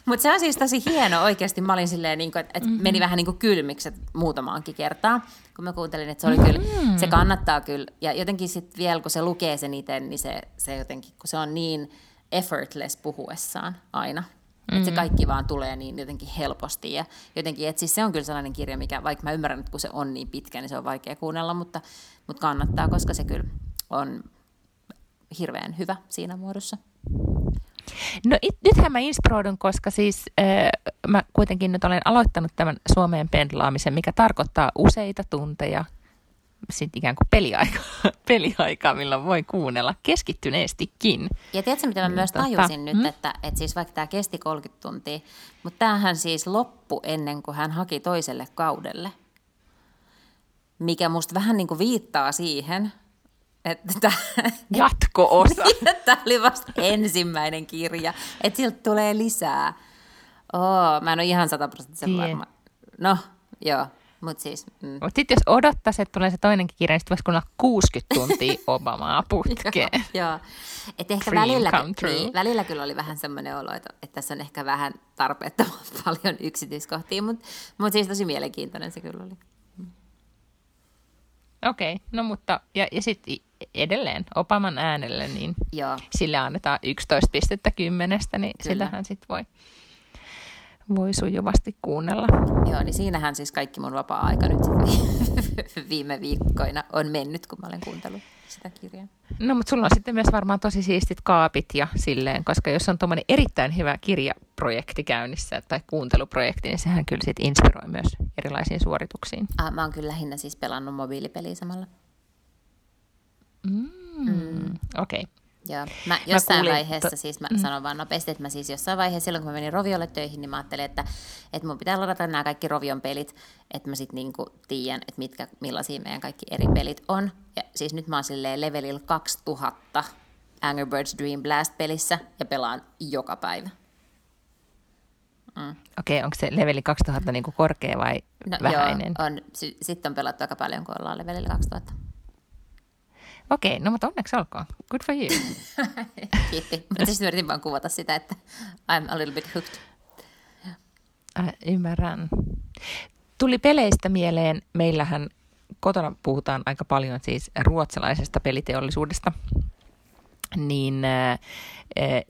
mutta se on siis tosi hieno oikeasti. Mä olin silleen, niin että et mm-hmm. meni vähän niin kuin kylmiksi muutamaankin kertaa, kun mä kuuntelin, että se oli kyllä, mm-hmm. se kannattaa kyllä. Ja jotenkin sitten vielä, kun se lukee sen itse, niin se, se jotenkin, kun se on niin effortless puhuessaan aina, mm-hmm. että se kaikki vaan tulee niin jotenkin helposti. Ja jotenkin, että siis se on kyllä sellainen kirja, mikä vaikka mä ymmärrän, että kun se on niin pitkä, niin se on vaikea kuunnella, mutta, mutta kannattaa, koska se kyllä on hirveän hyvä siinä muodossa. No it, nythän mä inspiroidun, koska siis äh, mä kuitenkin nyt olen aloittanut tämän Suomeen pendlaamisen, mikä tarkoittaa useita tunteja, sitten ikään kuin peliaikaa, peliaikaa, milloin voi kuunnella keskittyneestikin. Ja tiedätkö, mitä mä Miltä, myös tajusin ta, nyt, mm? että, että siis vaikka tämä kesti kolmekymmentä tuntia, mutta tämähän siis loppui ennen kuin hän haki toiselle kaudelle, mikä musta vähän niin kuin viittaa siihen... Että jatko-osa. Tämä oli vasta ensimmäinen kirja, että siltä tulee lisää. Oo, mä en ole ihan sataprosenttisen varma. No, joo, mutta siis. Mm. Mutta sitten jos odottaisi, että tulee se toinenkin kirja, niin sitten voisi kuunnella kuusikymmentä tuntia Obamaa putkeen. Joo, joo. Että ehkä välillä, niin, välillä kyllä oli vähän semmoinen olo, että, että tässä on ehkä vähän tarpeettoman paljon yksityiskohtia, mutta, mutta siis tosi mielenkiintoinen se kyllä oli. Okei, no mutta, ja, ja sitten edelleen Obaman äänelle, niin Joo. sille annetaan yksitoista pistettä kymmenestä, niin Kyllä. sillähän sitten voi, voi sujuvasti kuunnella. Joo, niin siinähän siis kaikki mun vapaa-aika nyt vi- viime viikkoina on mennyt, kun mä olen kuuntellut sitä kirjaa. No mutta sulla on sitten myös varmaan tosi siistit kaapit ja silleen, koska jos on tuommoinen erittäin hyvä kirjaprojekti käynnissä tai kuunteluprojekti, niin sehän kyllä sit inspiroi myös erilaisiin suorituksiin. Ah, mä oon kyllä lähinnä siis pelannut mobiilipeliä samalla. Mm, mm. Okei. Okay. Joo, mä jossain mä kuulin, vaiheessa, to... siis mä sanon vaan nopeasti, että mä siis jossain vaiheessa, silloin kun mä menin Roviolle töihin, niin mä ajattelin, että, että mun pitää ladata nämä kaikki Rovion pelit, että mä sit niinku tiedän, että mitkä, millaisia meidän kaikki eri pelit on. Ja siis nyt mä oon silleen levelillä kaksituhatta Angry Birds Dream Blast pelissä ja pelaan joka päivä. Mm. Okei, onko se leveli kaksituhatta niinku korkea vai no, vähäinen? Joo, on, sit on pelattu aika paljon, kun ollaan levelillä kaksituhatta. Okei, no mutta onneksi alkaa. Good for you. Kiitti. Mä siis yritin vaan kuvata sitä, että I'm a little bit hooked. Äh, ymmärrän. Tuli peleistä mieleen. Meillähän kotona puhutaan aika paljon siis ruotsalaisesta peliteollisuudesta. Niin äh,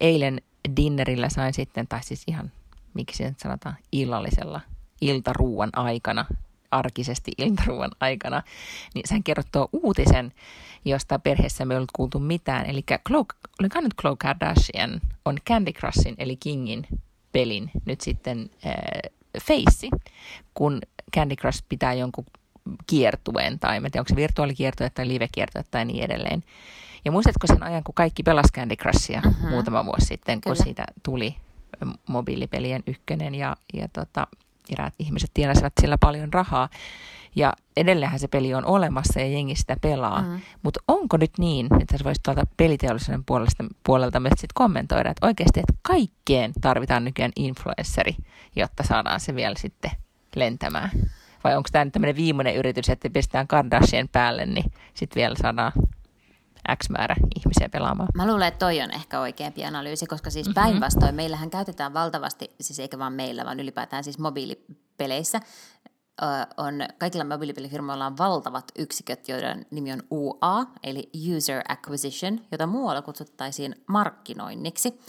eilen dinnerillä sain sitten, tai siis ihan, miksi sen sanotaan, illallisella iltaruuan aikana. Arkisesti iltaruuan aikana, niin sehän kertoo uutisen, josta perheessä me ei ollut kuultu mitään. Eli olikohan nyt Khloe Kardashian on Candy Crushin, eli Kingin pelin nyt sitten äh, feissi, kun Candy Crush pitää jonkun kiertueen, tai en tiedä, onko se virtuaalikiertue tai live-kiertue tai niin edelleen. Ja muistatko sen ajan, kun kaikki pelasi Candy Crushia uh-huh. muutama vuosi sitten, kun Kyllä. siitä tuli mobiilipelien ykkönen ja, ja tota... Eräät ihmiset tienasivat sillä paljon rahaa ja edelleenhän se peli on olemassa ja jengi sitä pelaa. Mm. Mutta onko nyt niin, että sä voisit tuolta peliteollisuuden puolelta, puolelta myös sit kommentoida, että oikeasti että kaikkeen tarvitaan nykyään influenssari, jotta saadaan se vielä sitten lentämään? Vai onko tämä nyt tämmöinen viimeinen yritys, että pistetään Kardashian päälle, niin sitten vielä saadaan X määrä ihmisiä pelaamaan. Mä luulen, että toi on ehkä oikeampi analyysi, koska siis päinvastoin mm-hmm. meillähän käytetään valtavasti, siis eikä vaan meillä, vaan ylipäätään siis mobiilipeleissä, on, kaikilla mobiilipelifirmoilla on valtavat yksiköt, joiden nimi on U A, eli User Acquisition, jota muualla kutsuttaisiin markkinoinniksi,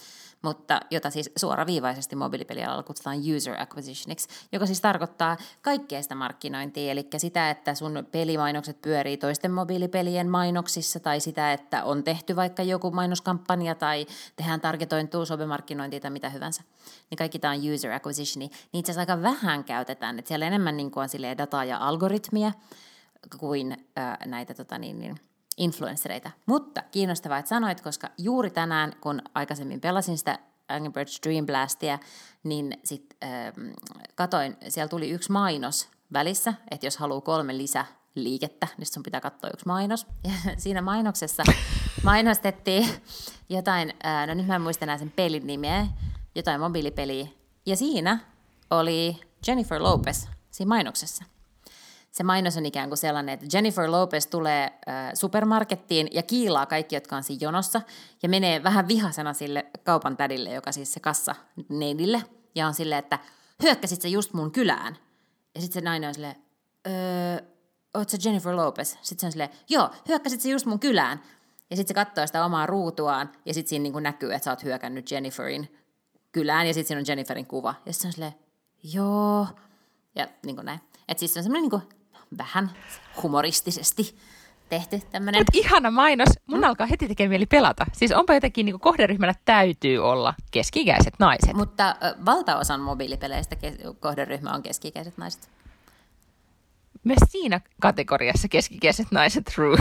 mutta jota siis suoraviivaisesti mobiilipelialalla kutsutaan User Acquisitioniksi, joka siis tarkoittaa kaikkea sitä markkinointia, eli sitä, että sun pelimainokset pyörii toisten mobiilipelien mainoksissa, tai sitä, että on tehty vaikka joku mainoskampanja, tai tehdään targetointua somemarkkinointia tai mitä hyvänsä. Niin kaikki tämä on User Acquisitioni, niin itse asiassa aika vähän käytetään, että siellä enemmän niin kuin on silleen dataa ja algoritmia kuin ää, näitä tota niin, niin, influenssereita. Mutta kiinnostavaa, että sanoit, koska juuri tänään, kun aikaisemmin pelasin sitä Angry Birds Dream Blastia, niin sit ähm, katoin, siellä tuli yksi mainos välissä, että jos haluaa kolme lisäliikettä, niin sun pitää katsoa yksi mainos. Ja siinä mainoksessa mainostettiin jotain, äh, no nyt mä en muista enää sen pelin nimeä, jotain mobiilipeliä. Ja siinä oli Jennifer Lopez siinä mainoksessa. Se mainos on ikään kuin sellainen, että Jennifer Lopez tulee äh, supermarkettiin ja kiilaa kaikki, jotka on siinä jonossa, ja menee vähän vihasena sille kaupan tädille, joka siis se kassa neidille, ja on silleen, että hyökkäsit sä just mun kylään. Ja sitten se nainen on silleen, öö, oot sä Jennifer Lopez? Sitten se on silleen, joo, hyökkäsit sä just mun kylään. Ja sitten se katsoo sitä omaa ruutuaan, ja sitten siinä niin kuin näkyy, että sä oot hyökännyt Jenniferin kylään, ja sitten siinä on Jenniferin kuva. Ja sitten se on silleen, joo, ja niin kuin näin. Että siis se on semmoinen niin kuin vähän humoristisesti tehty tämmönen. Mut ihana mainos. Mun mm. alkaa heti tekee mieli pelata. Siis onpa jotenkin niin kuin kohderyhmällä täytyy olla keski-ikäiset naiset. Mutta valtaosan mobiilipeleistä kes- kohderyhmä on keski-ikäiset naiset. Myös siinä kategoriassa keski-ikäiset naiset rule.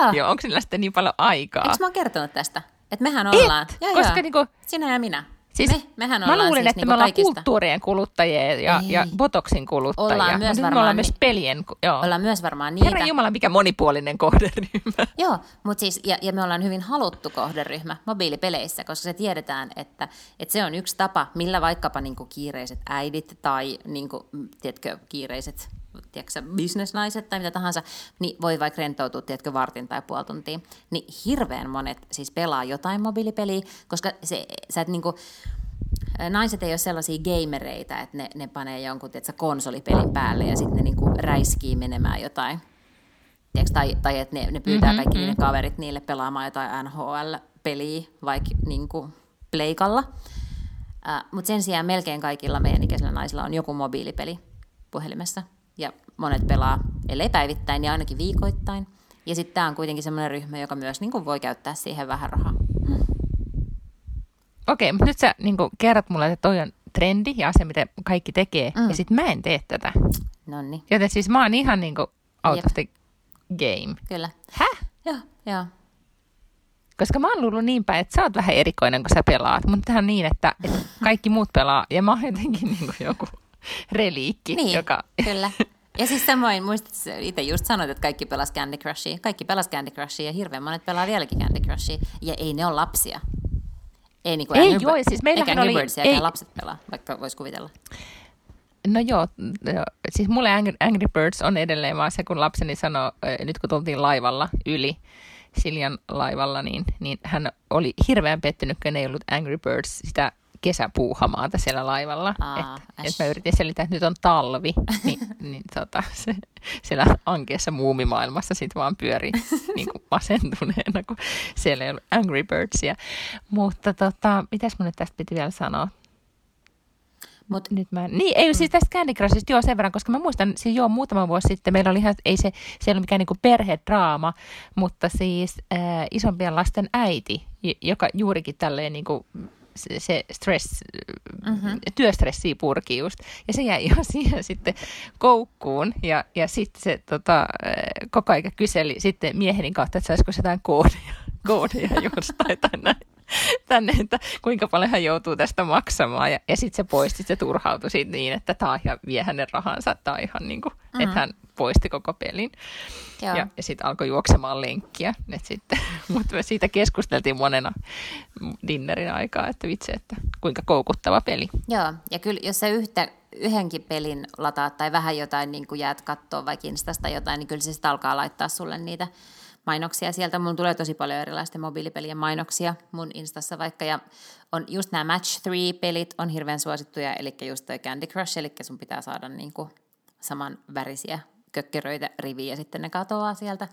Joo. Joo, onko niillä sitten niin paljon aikaa? Eikö mä oon kertonut tästä? Että mehän ollaan. Et, joo, koska joo. Niinku, sinä ja minä. Siis me, mehän ollaan mä luulen, siis että niinku me ollaan kaikista kulttuurien kuluttajia ja, ja botoksin kuluttajia. Ollaan myös varmaan, me ollaan myös pelien. Joo. Ollaan myös varmaan niitä. Herran Jumala, mikä monipuolinen kohderyhmä. Joo, mutta siis, ja, ja me ollaan hyvin haluttu kohderyhmä mobiilipeleissä, koska se tiedetään, että, että se on yksi tapa, millä vaikkapa niinku kiireiset äidit tai niinku, tiedätkö, kiireiset tiedätkö, businessnaiset tai mitä tahansa, niin voi vaikka rentoutua tiedätkö, vartin tai puoli tuntia. Niin hirveän monet siis pelaa jotain mobiilipeliä, koska se, sä et niinku, naiset ei ole sellaisia gamereita, että ne, ne panee jonkun tiedätkö, konsolipelin päälle ja sitten ne niinku räiskii menemään jotain. Tiedätkö, tai, tai että ne, ne pyytää mm-hmm, kaikki niiden mm. kaverit niille pelaamaan jotain N H L-peliä vaikka niinku pleikalla. Uh, Mutta sen sijaan melkein kaikilla meidän ikäisillä naisilla on joku mobiilipeli puhelimessa. Ja monet pelaa, ellei päivittäin, niin ainakin viikoittain. Ja sitten tämä on kuitenkin semmoinen ryhmä, joka myös niin kuin voi käyttää siihen vähän rahaa. Hmm. Okei, mutta nyt sä niin kuin kerrot mulle, että toi on trendi ja asia, mitä kaikki tekee. Mm. Ja sitten mä en tee tätä. Noniin. Joten siis mä oon ihan niin kuin out Jep. of the game. Kyllä. Häh? Joo, joo. Koska mä oon luullut niin päin, että sä oot vähän erikoinen, kun sä pelaat. Mutta tähän on niin, että, että kaikki muut pelaa ja mä oon jotenkin niin kuin joku reliikki. Niin, joka kyllä. Ja siis samoin, muistat, itse just sanoit, että kaikki pelas Candy Crushia. Kaikki pelas Candy Crushia ja hirveän monet pelaa vieläkin Candy Crushia. Ja ei ne ole lapsia. Ei niin kuin ei, joo, siis meillähän oli Birdsia, ei lapset pelaa, vaikka voisi kuvitella. No joo, siis mulle Angry Birds on edelleen vaan se, kun lapseni sanoi, nyt kun tultiin laivalla yli, Siljan laivalla, niin, niin hän oli hirveän pettynyt, kun ei ollut Angry Birds sitä kesäpuuhamaata siellä laivalla. Aa, et, et mä yritin selittää, että nyt on talvi, niin, niin tota, se, siellä ankeessa muumimaailmassa sit vaan pyörii niin kuin masentuneena, kun siellä ei ollut Angry Birdsia. Mutta tota, mitäs mun nyt tästä piti vielä sanoa? Mut, nyt mä, niin, ei siis tästä Candy Crushista joo sen verran, koska mä muistan, siis joo muutama vuosi sitten meillä oli ihan, ei se, se ei ollut mikään niinku perhedraama, mutta siis äh, isompien lasten äiti, joka juurikin tälleen niinku se stress, mm-hmm. työstressiä purki just. Ja se jäi ihan siihen sitten koukkuun. Ja, ja sitten se tota, koko ajan kyseli sitten mieheni kautta, että saisiko se jotain koodia, koodia jostain tänne, tänne, että kuinka paljon hän joutuu tästä maksamaan. Ja, ja sitten se poisti, se turhautui siitä niin, että tämä ihan vie hänen rahansa. Tämä ihan niin kuin, mm-hmm. että hän poisti koko pelin. Joo. Ja, ja sitten alkoi juoksemaan lenkkiä. Mutta siitä keskusteltiin monena dinnerin aikaa, että vitsi, että kuinka koukuttava peli. Joo, ja kyllä jos sä yhtä yhdenkin pelin lataat tai vähän jotain, niin kuin jäät kattoon vaikka Instasta jotain, niin kyllä se sitten alkaa laittaa sulle niitä mainoksia sieltä. Mulla tulee tosi paljon erilaisten mobiilipelien mainoksia mun Instassa vaikka, ja on just nämä Match three-pelit on hirveän suosittuja, eli just toi Candy Crush, eli sun pitää saada niin kuin saman värisiä kökkeröitä riviin, ja sitten ne katoaa sieltä.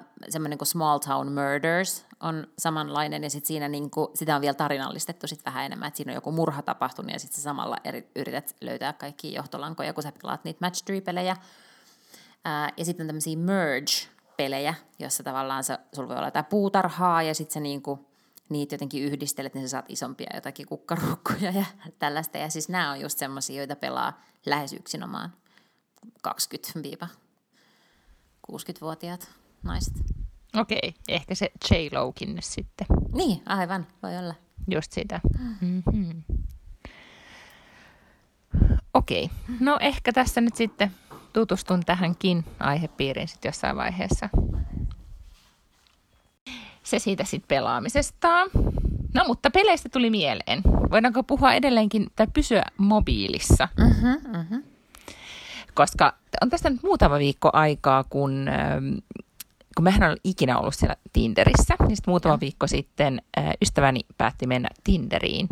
Uh, semmoinen kuin Small Town Murders on samanlainen, ja sitten siinä niinku, sitä on vielä tarinallistettu sit vähän enemmän, että siinä on joku murha tapahtunut, ja sitten sä samalla eri, yrität löytää kaikkia johtolankoja, kun sä pelaat niitä match three-pelejä. Uh, ja sitten on tämmöisiä merge-pelejä, jossa tavallaan sä, sulla voi olla jotain puutarhaa, ja sitten sä niinku, niitä jotenkin yhdistelet, niin sä saat isompia jotakin kukkaruukkuja ja tällaista. Ja siis nämä on just semmoisia, joita pelaa lähes yksinomaan kaksikymmentä kuusikymmentävuotiaat. Naiset. Okei, ehkä se J-Lokin sitten. Niin, aivan, voi olla. Just sitä. Mm-hmm. Okei, no ehkä tässä nyt sitten tutustun tähänkin aihepiiriin sitten jossain vaiheessa. Se siitä sitten pelaamisestaan. No mutta peleistä tuli mieleen. Voidaanko puhua edelleenkin tai pysyä mobiilissa? Mm-hmm, mm-hmm. Koska on tästä nyt muutama viikko aikaa, kun... kun mähän olen ikinä ollut siellä Tinderissä, niin sitten muutama ja. viikko sitten ä, ystäväni päätti mennä Tinderiin,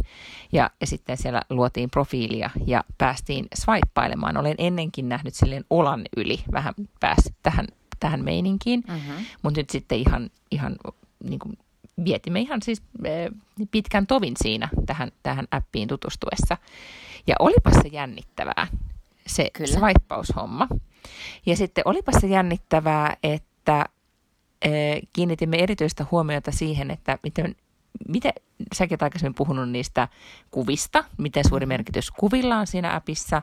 ja, ja sitten siellä luotiin profiilia ja päästiin swippailemaan. Olen ennenkin nähnyt silleen olan yli vähän päässyt tähän, tähän meininkiin, mm-hmm. mutta nyt sitten ihan, ihan niin kuin vietimme ihan siis ä, pitkän tovin siinä tähän, tähän appiin tutustuessa. Ja olipas se jännittävää, se Kyllä. swippaushomma. Ja sitten olipas se jännittävää, että kiinnitimme erityistä huomiota siihen, että miten, miten säkin olet aikaisemmin puhunut niistä kuvista, miten suuri merkitys kuvilla on siinä appissa,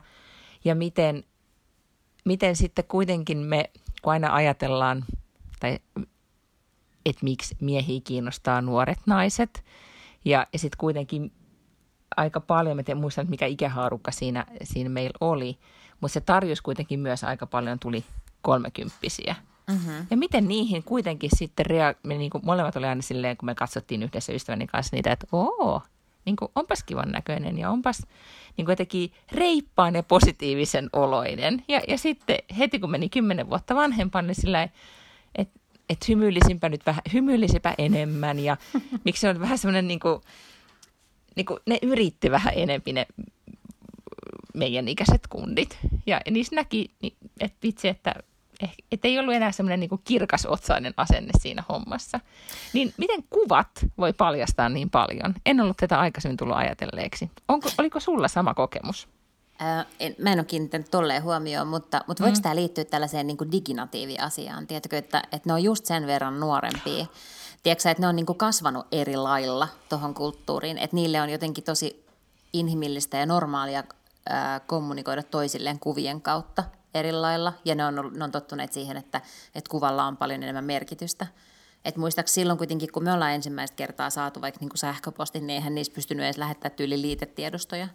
ja miten, miten sitten kuitenkin me, kun aina ajatellaan, tai, että miksi miehiä kiinnostaa nuoret naiset, ja, ja sitten kuitenkin aika paljon, en muista, mikä ikähaarukka siinä, siinä meillä oli, mutta se tarjous kuitenkin myös aika paljon tuli kolmekymppisiä. Mm-hmm. Ja miten niihin kuitenkin sitten, rea- me niin kuin molemmat oli aina silleen, kun me katsottiin yhdessä ystäväni kanssa niitä, että oo, niin kuin onpas kivan näköinen ja onpas niin kuin jotenkin reippaan ja positiivisen oloinen. Ja, ja sitten heti kun meni kymmenen vuotta vanhempaan, niin silleen, että et hymyilisinpä nyt vähän, hymyilisipä enemmän ja miksi se on vähän semmoinen, niin kuin, niin kuin ne yritti vähän enemmän ne meidän ikäiset kundit. Ja, ja niissä näki, että vitsi, että... Että ei ollut enää semmoinen niin kuin kirkasotsainen asenne siinä hommassa. Niin miten kuvat voi paljastaa niin paljon? En ollut tätä aikaisemmin tullut ajatelleeksi. Onko, oliko sulla sama kokemus? Öö, en, mä en ole kiinnittänyt tolleen huomioon, mutta, mutta voiko mm. tämä liittyä tällaiseen niin kuin diginatiiviasiaan? Tiedätkö, että, että ne on just sen verran nuorempia. Tiedätkö, että ne on niin kuin kasvanut eri lailla tuohon kulttuuriin. Että niille on jotenkin tosi inhimillistä ja normaalia äh, kommunikoida toisilleen kuvien kautta. Eri lailla, ja ne on, ne on tottuneet siihen, että, että kuvalla on paljon enemmän merkitystä. Et muistaakseni silloin kuitenkin, kun me ollaan ensimmäistä kertaa saatu vaikka niin kuin sähköposti, niin eihän niissä pystynyt edes lähettää tyyli liitetiedostoja.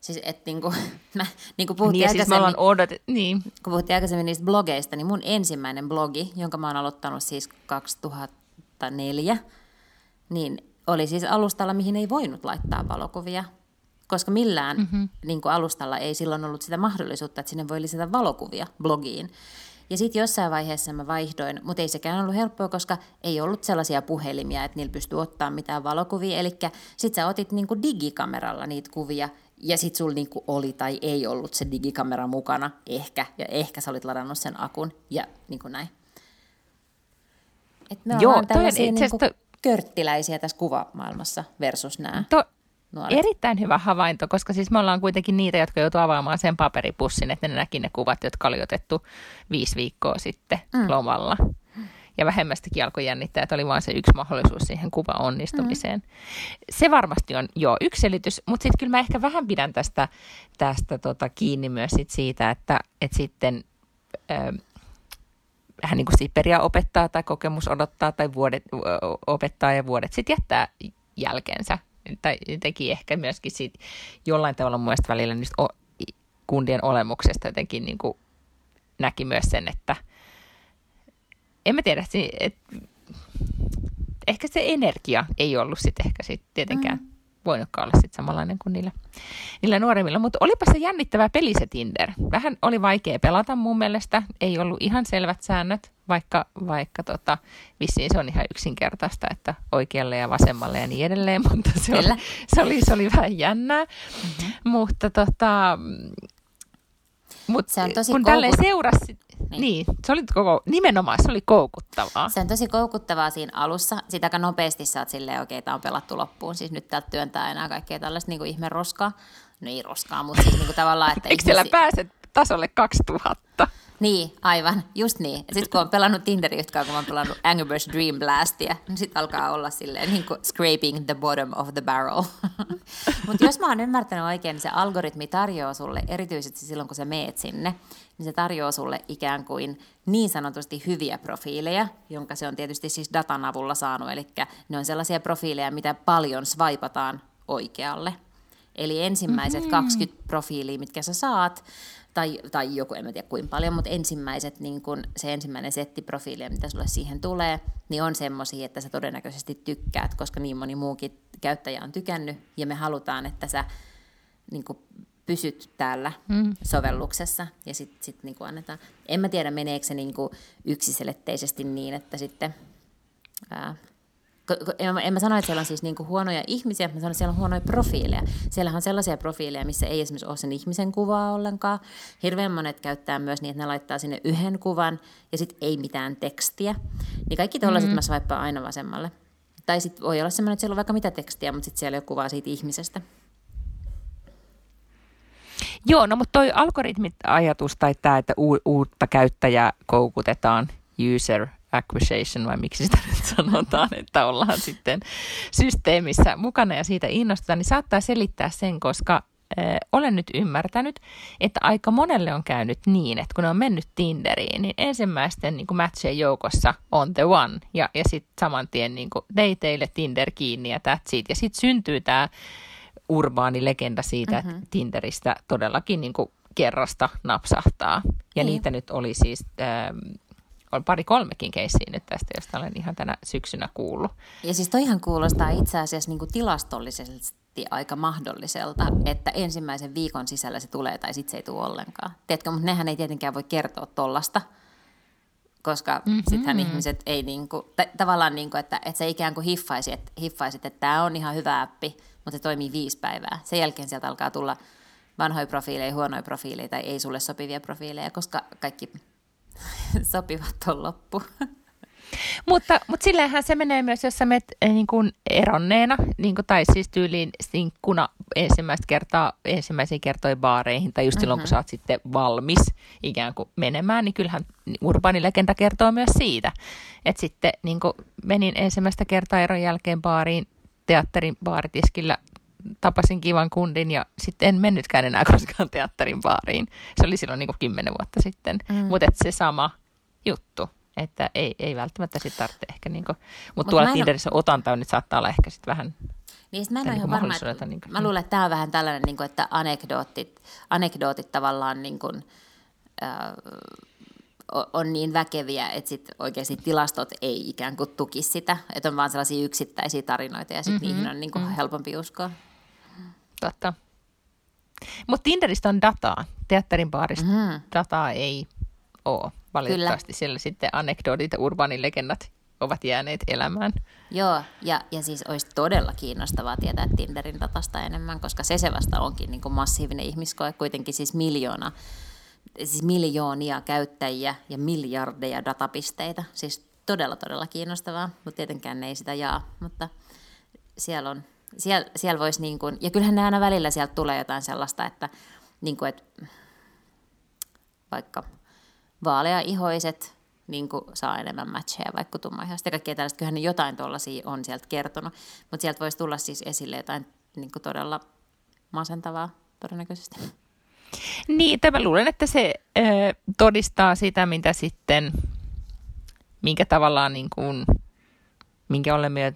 Siis et niin kuin, mä, niin kuin puhuttiin, niin, aikaisemmin, siis odotet, niin. kun puhuttiin aikaisemmin niistä blogeista, niin mun ensimmäinen blogi, jonka mä oon aloittanut siis kaksituhattaneljä, niin oli siis alustalla, mihin ei voinut laittaa valokuvia. Koska millään mm-hmm. niin kuin alustalla ei silloin ollut sitä mahdollisuutta, että sinne voi lisätä valokuvia blogiin. Ja sitten jossain vaiheessa mä vaihdoin, mutta ei sekään ollut helppoa, koska ei ollut sellaisia puhelimia, että niillä pystyy ottaa mitään valokuvia. Eli sitten sä otit niin kuin digikameralla niitä kuvia, ja sitten sulla niin kuin oli tai ei ollut se digikamera mukana, ehkä. Ja ehkä sä olit ladannut sen akun, ja niin kuin näin. Et me Joo, ollaan tällaisia niin kuin to... körttiläisiä tässä kuvamaailmassa versus nämä. To... Nuoret. Erittäin hyvä havainto, koska siis me ollaan kuitenkin niitä, jotka joutuu avaamaan sen paperipussin, että ne näki ne kuvat, jotka oli otettu viisi viikkoa sitten mm. lomalla. Ja vähemmästäkin alkoi jännittää, että oli vain se yksi mahdollisuus siihen kuvan onnistumiseen. Mm. Se varmasti on jo yksi selitys, mutta sitten kyllä mä ehkä vähän pidän tästä, tästä tota kiinni myös sit siitä, että et sitten... Öö, vähän niin kuin Siperia opettaa tai kokemus odottaa tai vuodet, opettaa ja vuodet sitten jättää jälkeensä. Tai jotenkin ehkä myöskin siitä jollain tavalla mun mielestä välillä niistä kundien olemuksesta jotenkin niin kuin näki myös sen, että en mä tiedä, että ehkä se energia ei ollut sitten ehkä sit tietenkään mm. voinutkaan olla sitten samanlainen kuin niillä, niillä nuoremmilla. Mutta olipa se jännittävä peli se Tinder. Vähän oli vaikea pelata mun mielestä. Ei ollut ihan selvät säännöt, vaikka, vaikka tota, vissiin se on ihan yksinkertaista, että oikealle ja vasemmalle ja niin edelleen. Mutta se oli, se oli, se oli, se oli vähän jännää. Mm-hmm. Mutta tota... Mut se on tosi kun tälleen kouku... seurasi, niin. niin, se oli koko, nimenomaan se oli koukuttavaa. Se on tosi koukuttavaa siinä alussa. Sitä aika nopeasti sä oot silleen, okei, okay, tää on pelattu loppuun. Siis nyt täältä työntää enää kaikkea tällaista niin kuin ihme roskaa. No ei roskaa, mutta siis niin kuin tavallaan, että... Eikö siellä ihmisi... pääset tasolle kaksituhatta? Niin, aivan, just niin. Sitten kun on pelannut Tinderin yhtään, kun on pelannut Angry Birds Dream Blastia, niin sitten alkaa olla silleen niin kuin scraping the bottom of the barrel. Mutta jos mä oon ymmärtänyt oikein, niin se algoritmi tarjoaa sulle, erityisesti silloin kun sä meet sinne, niin se tarjoaa sulle ikään kuin niin sanotusti hyviä profiileja, jonka se on tietysti siis datan avulla saanut. Eli ne on sellaisia profiileja, mitä paljon swipataan oikealle. Eli ensimmäiset mm-hmm. kaksikymmentä profiilia, mitkä sä saat, Tai, tai joku, en tiedä kuinka paljon, mutta ensimmäiset, niin kun se ensimmäinen setti profiilia, mitä sulle siihen tulee, niin on semmoisia, että sä todennäköisesti tykkäät, koska niin moni muukin käyttäjä on tykännyt, ja me halutaan, että sä niin kun pysyt täällä mm. sovelluksessa, ja sitten sit, niin kun annetaan. En mä tiedä, meneekö se niin kun yksiselitteisesti niin, että sitten... Ää, En mä sano, että siellä on siis niinku huonoja ihmisiä, mä sanon, että siellä on huonoja profiileja. Siellähän on sellaisia profiileja, missä ei esimerkiksi ole sen ihmisen kuvaa ollenkaan. Hirveän monet käyttää myös niin, että ne laittaa sinne yhden kuvan ja sitten ei mitään tekstiä. Niin kaikki tollaiset mm-hmm. mä swippaan aina vasemmalle. Tai sitten voi olla sellainen, että siellä on vaikka mitä tekstiä, mutta sitten siellä ei ole kuvaa siitä ihmisestä. Joo, no mutta toi algoritmiajatus tai tämä, että u- uutta käyttäjää koukutetaan, user acquisition, vai miksi sitä nyt sanotaan, että ollaan sitten systeemissä mukana ja siitä innostutaan, niin saattaa selittää sen, koska äh, olen nyt ymmärtänyt, että aika monelle on käynyt niin, että kun ne on mennyt Tinderiin, niin ensimmäisten niin kuin matchien joukossa on the one, ja, ja sitten saman tien niin kuin dateille Tinder kiinni ja that's it, ja sitten syntyy tämä urbaani legenda siitä, mm-hmm. että Tinderistä todellakin niin kuin kerrasta napsahtaa, ja mm. niitä nyt oli siis... Äh, on pari kolmekin keissiä nyt tästä, josta olen ihan tänä syksynä kuullut. Ja siis toihan kuulostaa itse asiassa niin kuin tilastollisesti aika mahdolliselta, että ensimmäisen viikon sisällä se tulee tai sitten se ei tule ollenkaan. Tiedätkö, mutta nehän ei tietenkään voi kertoa tollasta, koska mm-hmm. sittenhän ihmiset ei niin kuin, t- tavallaan niin kuin, että, että sä ikään kuin hiffaisit, että, hiffaisit, että tämä on ihan hyvä appi, mutta se toimii viisi päivää. Sen jälkeen sieltä alkaa tulla vanhoja profiileja, huonoja profiileja tai ei sulle sopivia profiileja, koska kaikki... sopivat on loppu. Mutta, mutta silleenhän se menee myös, jos sä menet niin kuin eronneena, niin kuin, tai siis tyyliin sinkkuna ensimmäistä kertaa, ensimmäisiin kertoihin baareihin, tai just silloin, mm-hmm. kun sä oot sitten valmis ikään kuin menemään, niin kyllähän urbaanilegenda kertoo myös siitä. Että sitten niin kuin menin ensimmäistä kertaa eron jälkeen baariin, teatterin baaritiskillä, tapasin kivan kundin ja sitten en mennytkään enää koskaan teatterin baariin. Se oli silloin niin kuin kymmenen vuotta sitten. Mm. Mutta se sama juttu, että ei, ei välttämättä sit tarvitse ehkä. Niin Mutta Mut tuolla Tinderissä en... otanta nyt saattaa olla ehkä sitten vähän... Niin mä en ole ihan varma, että niin kuin... mä luulen, että tämä on vähän tällainen, niin kuin, että anekdootit, anekdootit tavallaan niin kuin, äh, on niin väkeviä, että sit oikeasti tilastot ei ikään kuin tuki sitä. Että on vaan sellaisia yksittäisiä tarinoita ja sitten mm-hmm. niihin on niin kuin mm-hmm. helpompi uskoa. Totta. Mutta Tinderistä on dataa. Teatterin baarista mm-hmm. dataa ei ole. Valitettavasti Kyllä. siellä sitten anekdootit ja urbaanilegendat ovat jääneet elämään. Joo, ja, ja siis olisi todella kiinnostavaa tietää Tinderin datasta enemmän, koska se se vasta onkin niin kuin massiivinen ihmiskoe. Kuitenkin siis miljoona, siis miljoonia käyttäjiä ja miljardeja datapisteitä. Siis todella, todella kiinnostavaa, mutta tietenkään ne ei sitä jaa, mutta siellä on... Siellä, siellä voisi niin kuin, ja kyllähän ne aina välillä sieltä tulee jotain sellaista, että, niin kuin, että vaikka vaaleaihoiset niin kuin saa enemmän matcheja vaikka tummaihoiset ja kaikkea tällaista, kyllähän ne jotain tuollaisia on sieltä kertonut, mutta sieltä voisi tulla siis esille jotain niin kuin todella masentavaa todennäköisesti. Niin, mä luulen, että se ö, todistaa sitä, mitä sitten, minkä tavallaan niin kuin, minkä olemme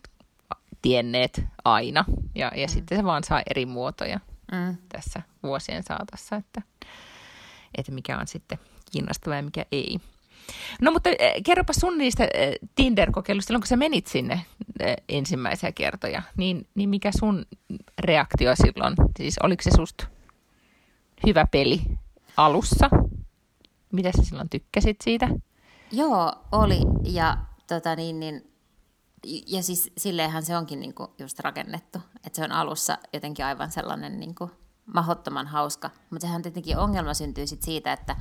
tienneet aina, ja, ja mm. sitten se vaan saa eri muotoja mm. tässä vuosien saatossa, että, että mikä on sitten kiinnostavaa ja mikä ei. No mutta kerropa sun niistä Tinder-kokeilusta, silloin kun sä menit sinne ensimmäisiä kertoja, niin, niin mikä sun reaktio silloin? Siis oliko se susta hyvä peli alussa? Mitä sä silloin tykkäsit siitä? Joo, oli. Ja, tota niin, niin, ja siis silleenhän se onkin niinku just rakennettu. Että se on alussa jotenkin aivan sellainen niinku mahdottoman hauska. Mutta sehän tietenkin ongelma syntyy sit siitä, että,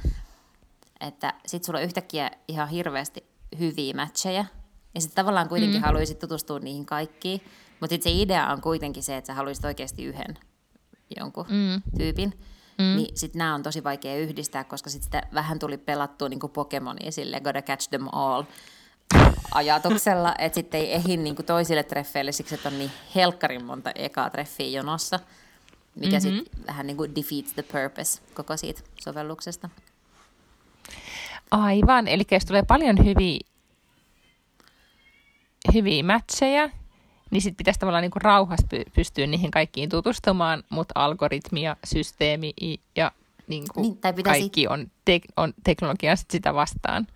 että sit sulla on yhtäkkiä ihan hirveästi hyviä matcheja. Ja sit tavallaan kuitenkin mm. haluaisit tutustua niihin kaikkiin. Mutta sit se idea on kuitenkin se, että sä haluaisit oikeasti yhden jonkun mm. tyypin. Mm. Niin sitten nämä on tosi vaikea yhdistää, koska sitten sitä vähän tuli pelattua niin kuin Pokemonia silleen, gotta catch them all ajatuksella, että sitten ei ehdi niin kuin toisille treffeille siksi, että on niin helkkarin monta ekaa treffiä jonossa, mikä mm-hmm. sitten vähän niin kuin defeats the purpose koko siitä sovelluksesta. Aivan, eli jos tulee paljon hyviä, hyviä matcheja, niin sitten pitäisi tavallaan niinku rauhassa pystyä niihin kaikkiin tutustumaan, mutta algoritmi ja systeemi ja niinku niin, pitäisi... kaikki on, tek- on teknologiaa sit sitä vastaan.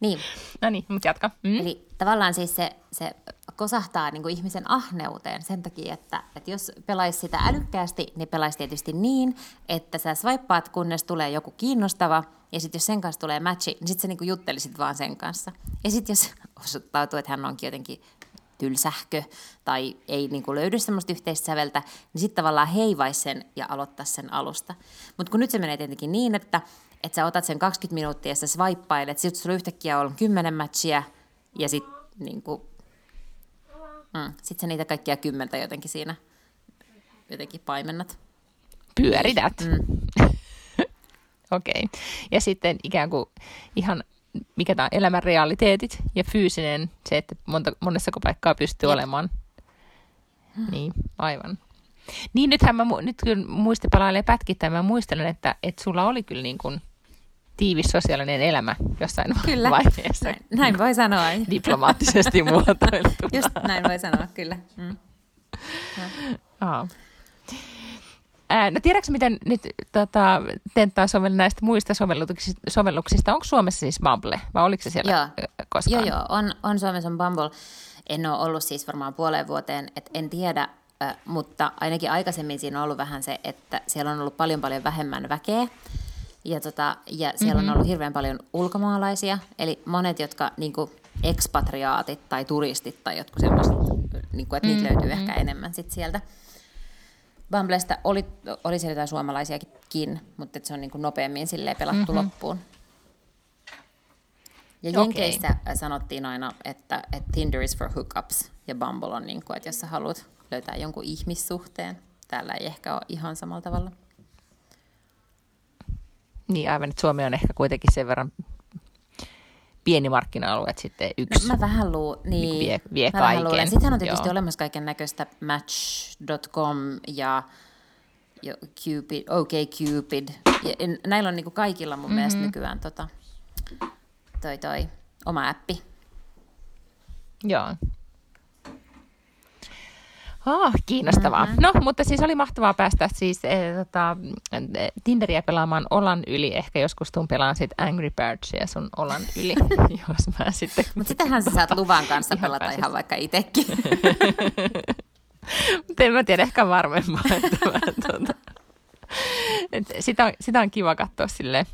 Niin. No niin, mutta jatka. Mm. Eli tavallaan siis se, se kosahtaa niinku ihmisen ahneuteen sen takia, että, että jos pelaisi sitä älykkäästi, niin pelaisi tietysti niin, että sä swipeaat, kunnes tulee joku kiinnostava, ja sitten jos sen kanssa tulee matchi, niin sitten sä niinku juttelisit vaan sen kanssa. Ja sitten jos osoittautuu, että hän onkin jotenkin tylsähkö tai ei niinku löydy semmoista yhteistä säveltä, niin sitten tavallaan heivaisi sen ja aloittaisi sen alusta. Mutta kun nyt se menee tietenkin niin, että että sä otat sen kaksikymmentä minuuttia ja sä swipeilet, sitten sulla yhtäkkiä on kymmenen matchia ja sitten niinku, mm, sit sä niitä kaikkia kymmentä jotenkin siinä jotenkin paimennat. Pyörität. Mm. Okei. Okay. Ja sitten ikään kuin ihan, mikä tämä on, elämän realiteetit ja fyysinen, se, että monta, monessako paikkaa pystyy Jep. olemaan. Hmm. Niin, aivan. Niin, nythän mä, nyt kun muisti palailee pätkittäin, mä muistelen, että, että sulla oli kyllä niin kuin tiivis sosiaalinen elämä jossain kyllä. vaiheessa. Näin, näin voi sanoa. Diplomaattisesti muotoiltuna. Just näin voi sanoa, kyllä. Mm. No. Ää, no tiedätkö, miten nyt tota, tenttaa sovel- näistä muista sovelluksista, sovelluksista? Onko Suomessa siis Bumble vai oliko se siellä joo. koskaan? Joo, joo. On, on Suomessa on Bumble. En ole ollut siis varmaan puoleen vuoteen, että en tiedä. Ö, mutta ainakin aikaisemmin siinä on ollut vähän se, että siellä on ollut paljon paljon vähemmän väkeä ja, tota, ja siellä mm-hmm. on ollut hirveän paljon ulkomaalaisia. Eli monet, jotka niinku ekspatriaatit tai turistit tai jotkut sellaiset, niinku, että niitä mm-hmm. löytyy ehkä enemmän sit sieltä. Bumblesta oli, oli siellä jotain suomalaisiakin, mutta se on niinku nopeammin silleen pelattu mm-hmm. loppuun. Ja Jenkeissä okay. sanottiin aina, että, että Tinder is for hookups ja Bumble on, niinku, että jos sä haluat löytää jonkun ihmissuhteen. Täällä ei ehkä ole ihan samalla tavalla. Niin aivan, että Suomi on ehkä kuitenkin sen verran pieni markkina-alue, että sitten yksi no, mä vähän luun, niin, vie, vie mä kaiken. Vähän sittenhän on tietysti Joo. olemassa kaiken näköistä match piste com ja Cupid, OK Cupid. Ja näillä on niin kuin kaikilla mun mm-hmm. mielestä nykyään tota, toi, toi, oma appi. Joo. Oh, kiinnostavaa. Mm-hmm. No, mutta siis oli mahtavaa päästä siis eh, tota, Tinderiä pelaamaan olan yli. Ehkä joskus tuun pelaan sit Angry Birdsia sun olan yli, jos mä sitten... Mutta sitähän sä saat luvan kanssa ihan pelata pääsist. Ihan vaikka itsekin. Mutta en mä tiedä, ehkä varmempaa. Tuota. Sitä, sitä on kiva katsoa silleen.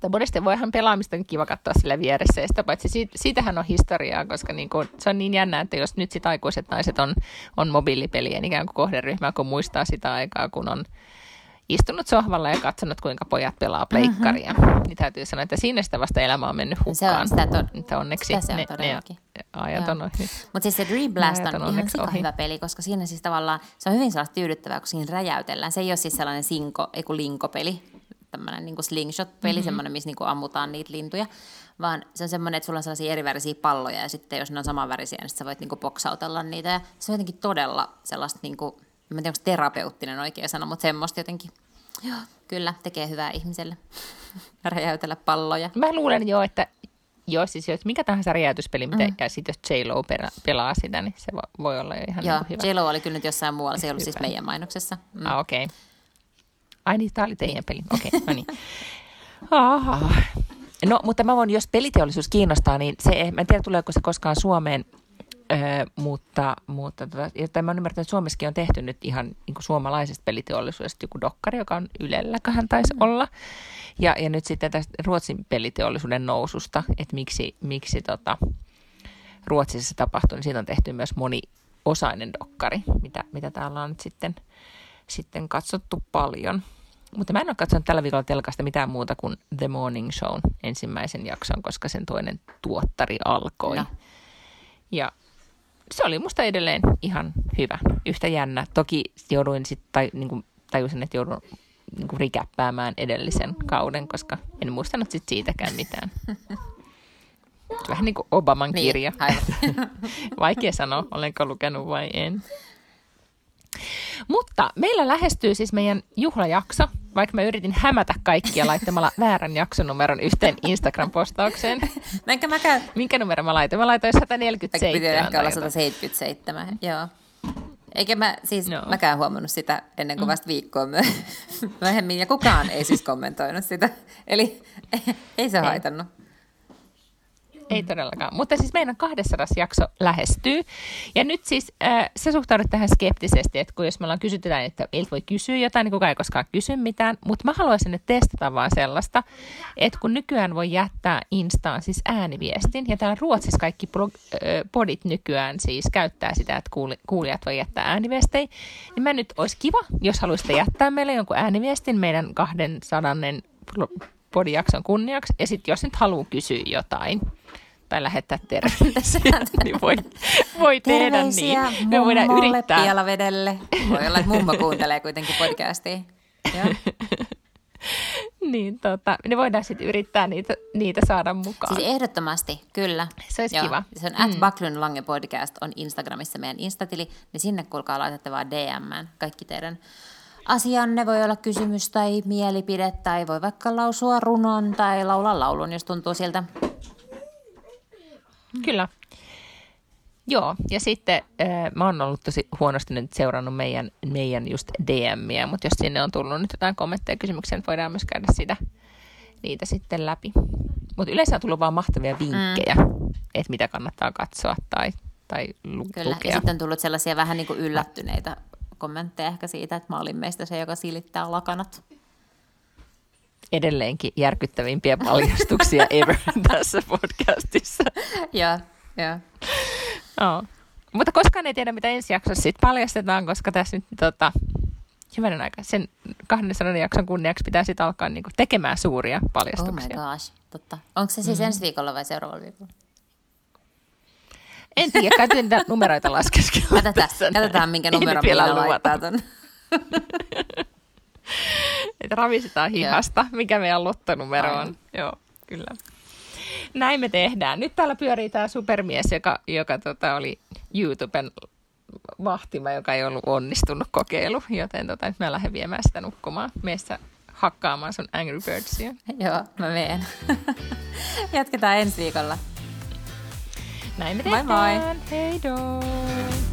Tai monesti voihan pelaamista on kiva katsoa sillä vieressä, ja sitä paitsi siitä, siitähän on historiaa, koska niin kuin, se on niin jännää, että jos nyt sit aikuiset naiset on, on mobiilipelien ikään kuin kohderyhmää, kun muistaa sitä aikaa, kun on istunut sohvalla ja katsonut, kuinka pojat pelaa pleikkaria, mm-hmm. niin täytyy sanoa, että siinä sitä vasta elämä on mennyt hukkaan. Se on, sitä, to- että onneksi sitä se on ne, todellakin. Ne ajat on ohi. Mutta siis se Dream Blast on, on ihan sika hyvä peli, koska siinä siis tavallaan, se on hyvin sellaista tyydyttävää, kun siinä räjäytellään. Se ei ole siis sellainen sinko, ei kun linkopeli. Tämmöinen niin kuin slingshot-peli, mm-hmm. semmoinen, missä niin kuin ammutaan niitä lintuja, vaan se on semmoinen, että sulla on sellaisia erivärisiä palloja, ja sitten jos ne on samanvärisiä, niin sä voit niin kuin boksautella niitä, ja se on jotenkin todella sellaista, niin kuin, en tiedä, onko terapeuttinen oikea sana, mutta semmoista jotenkin, joo, kyllä, tekee hyvää ihmiselle räjäytellä palloja. Mä luulen jo, että joo, siis jos mikä tahansa räjäytyspeli, mitä, mm-hmm. ja sitten jos J-Lo pelaa sitä, niin se voi olla jo ihan joo, niin hyvä. Joo, J-Lo oli kyllä nyt jossain muualla, se ei ollut hyvä. Siis meidän mainoksessa. Mm. Ah, okei. Okay. Ai niin, tämä oli teidän peli. Okei, okay, no niin. Aha. No, mutta mä voin, jos peliteollisuus kiinnostaa, niin se, mä en tiedä tuleeko se koskaan Suomeen, öö, mutta, mutta tota, mä oon ymmärtänyt, että Suomessakin on tehty nyt ihan niin kuin suomalaisesta peliteollisuudesta joku dokkari, joka on Ylelläköhän taisi olla. Ja, ja nyt sitten tästä Ruotsin peliteollisuuden noususta, että miksi, miksi tota, Ruotsissa se tapahtuu, niin siitä on tehty myös moniosainen dokkari, mitä, mitä täällä on nyt sitten, sitten katsottu paljon. Mutta mä en ole katsonut tällä viikolla telkasta mitään muuta kuin The Morning Show ensimmäisen jakson, koska sen toinen tuottari alkoi. No. Ja se oli musta edelleen ihan hyvä, yhtä jännä. Toki jouduin sit, tai niin kuin tajusin, että joudun niin kuin rikäppäämään edellisen kauden, koska en muistanut sit siitäkään mitään. Vähän niin kuin Obaman kirja. Niin, vaikea sanoa, olenko lukenut vai en. Mutta meillä lähestyy siis meidän juhlajakso, vaikka mä yritin hämätä kaikkia laittamalla väärän jaksonumeron yhteen Instagram-postaukseen. Mä enkä mäkään... Minkä numero mä laitoin? Mä laitoin sata neljäkymmentäseitsemän. Piti ehkä olla sata seitsemänkymmentäseitsemän, joo. Eikä mä siis no. mäkään huomannut sitä ennen kuin vasta viikkoa myöhemmin, ja kukaan ei siis kommentoinut sitä. Eli ei se haitannut. Ei todellakaan, mutta siis meidän kaksisataa jakso lähestyy. Ja nyt siis äh, sä suhtaudut tähän skeptisesti, että kun jos me ollaan kysytään, että ei voi kysyä jotain, niin kukaan ei koskaan kysy mitään. Mutta mä haluaisin nyt testata vaan sellaista, että kun nykyään voi jättää Instaan siis ääniviestin. Ja täällä Ruotsissa kaikki podit nykyään siis käyttää sitä, että kuulijat voi jättää ääniviestejä. Niin mä nyt olisi kiva, jos haluaisitte jättää meille jonkun ääniviestin meidän kaksisataa podijakson kunniaksi. Ja sitten jos nyt haluaa kysyä jotain tai lähettää terveisiä, niin voi, voi tehdä niin. Me voidaan yrittää. Pialavedelle. Voi olla, että mummo kuuntelee kuitenkin podcastia. Niin, tota, ne voidaan sitten yrittää niitä, niitä saada mukaan. Siis ehdottomasti, kyllä. Se olisi joo, kiva. Se on at Wacklin Lange podcast on Instagramissa meidän instatili, niin sinne kuulkaa laitatte vaan D M:ään kaikki teidän asianne. Voi olla kysymys tai mielipide, tai voi vaikka lausua runon tai laulaa laulun, jos tuntuu siltä. Kyllä. Joo, ja sitten äh, mä oon ollut tosi huonosti nyt seurannut meidän, meidän just D M:iä, mutta jos sinne on tullut nyt jotain kommentteja ja kysymyksiä, niin voidaan myös käydä sitä, niitä sitten läpi. Mutta yleensä on tullut vaan mahtavia vinkkejä, mm. että mitä kannattaa katsoa tai, tai lu- Kyllä. lukea. Kyllä, ja sitten on tullut sellaisia vähän niin kuin yllättyneitä kommentteja ehkä siitä, että mä olin meistä se, joka silittää lakanat. Edelleenkin järkyttävimpiä paljastuksia ever tässä podcastissa. Joo, joo. No. Mutta koskaan ei tiedä, mitä ensi jaksossa sit paljastetaan, koska tässä nyt tota, hyvänen aika, sen kaksisataa jakson kunniaksi pitää sitten alkaa niinku tekemään suuria paljastuksia. Oh my gosh, totta. Onko se siis mm-hmm. ensi viikolla vai seuraavalla viikolla? En tiedä, käyty niitä numeroita laskeskella. Katsotaan, katsotaan minkä numero Miina laittaa tuonne. Että ravistetaan hihasta, mikä meidän lottonumero on. Aina. Joo, kyllä. Näin me tehdään. Nyt täällä pyörii tämä supermies, joka, joka tota, oli YouTuben vahtima, joka ei ollut onnistunut kokeilu. Joten tota, nyt mä lähden viemään sitä nukkumaan. Mene sä hakkaamaan sun Angry Birdsia. Joo, mä meen. Jatketaan ensi viikolla. Näin me tehdään. Moi moi. Heidoi.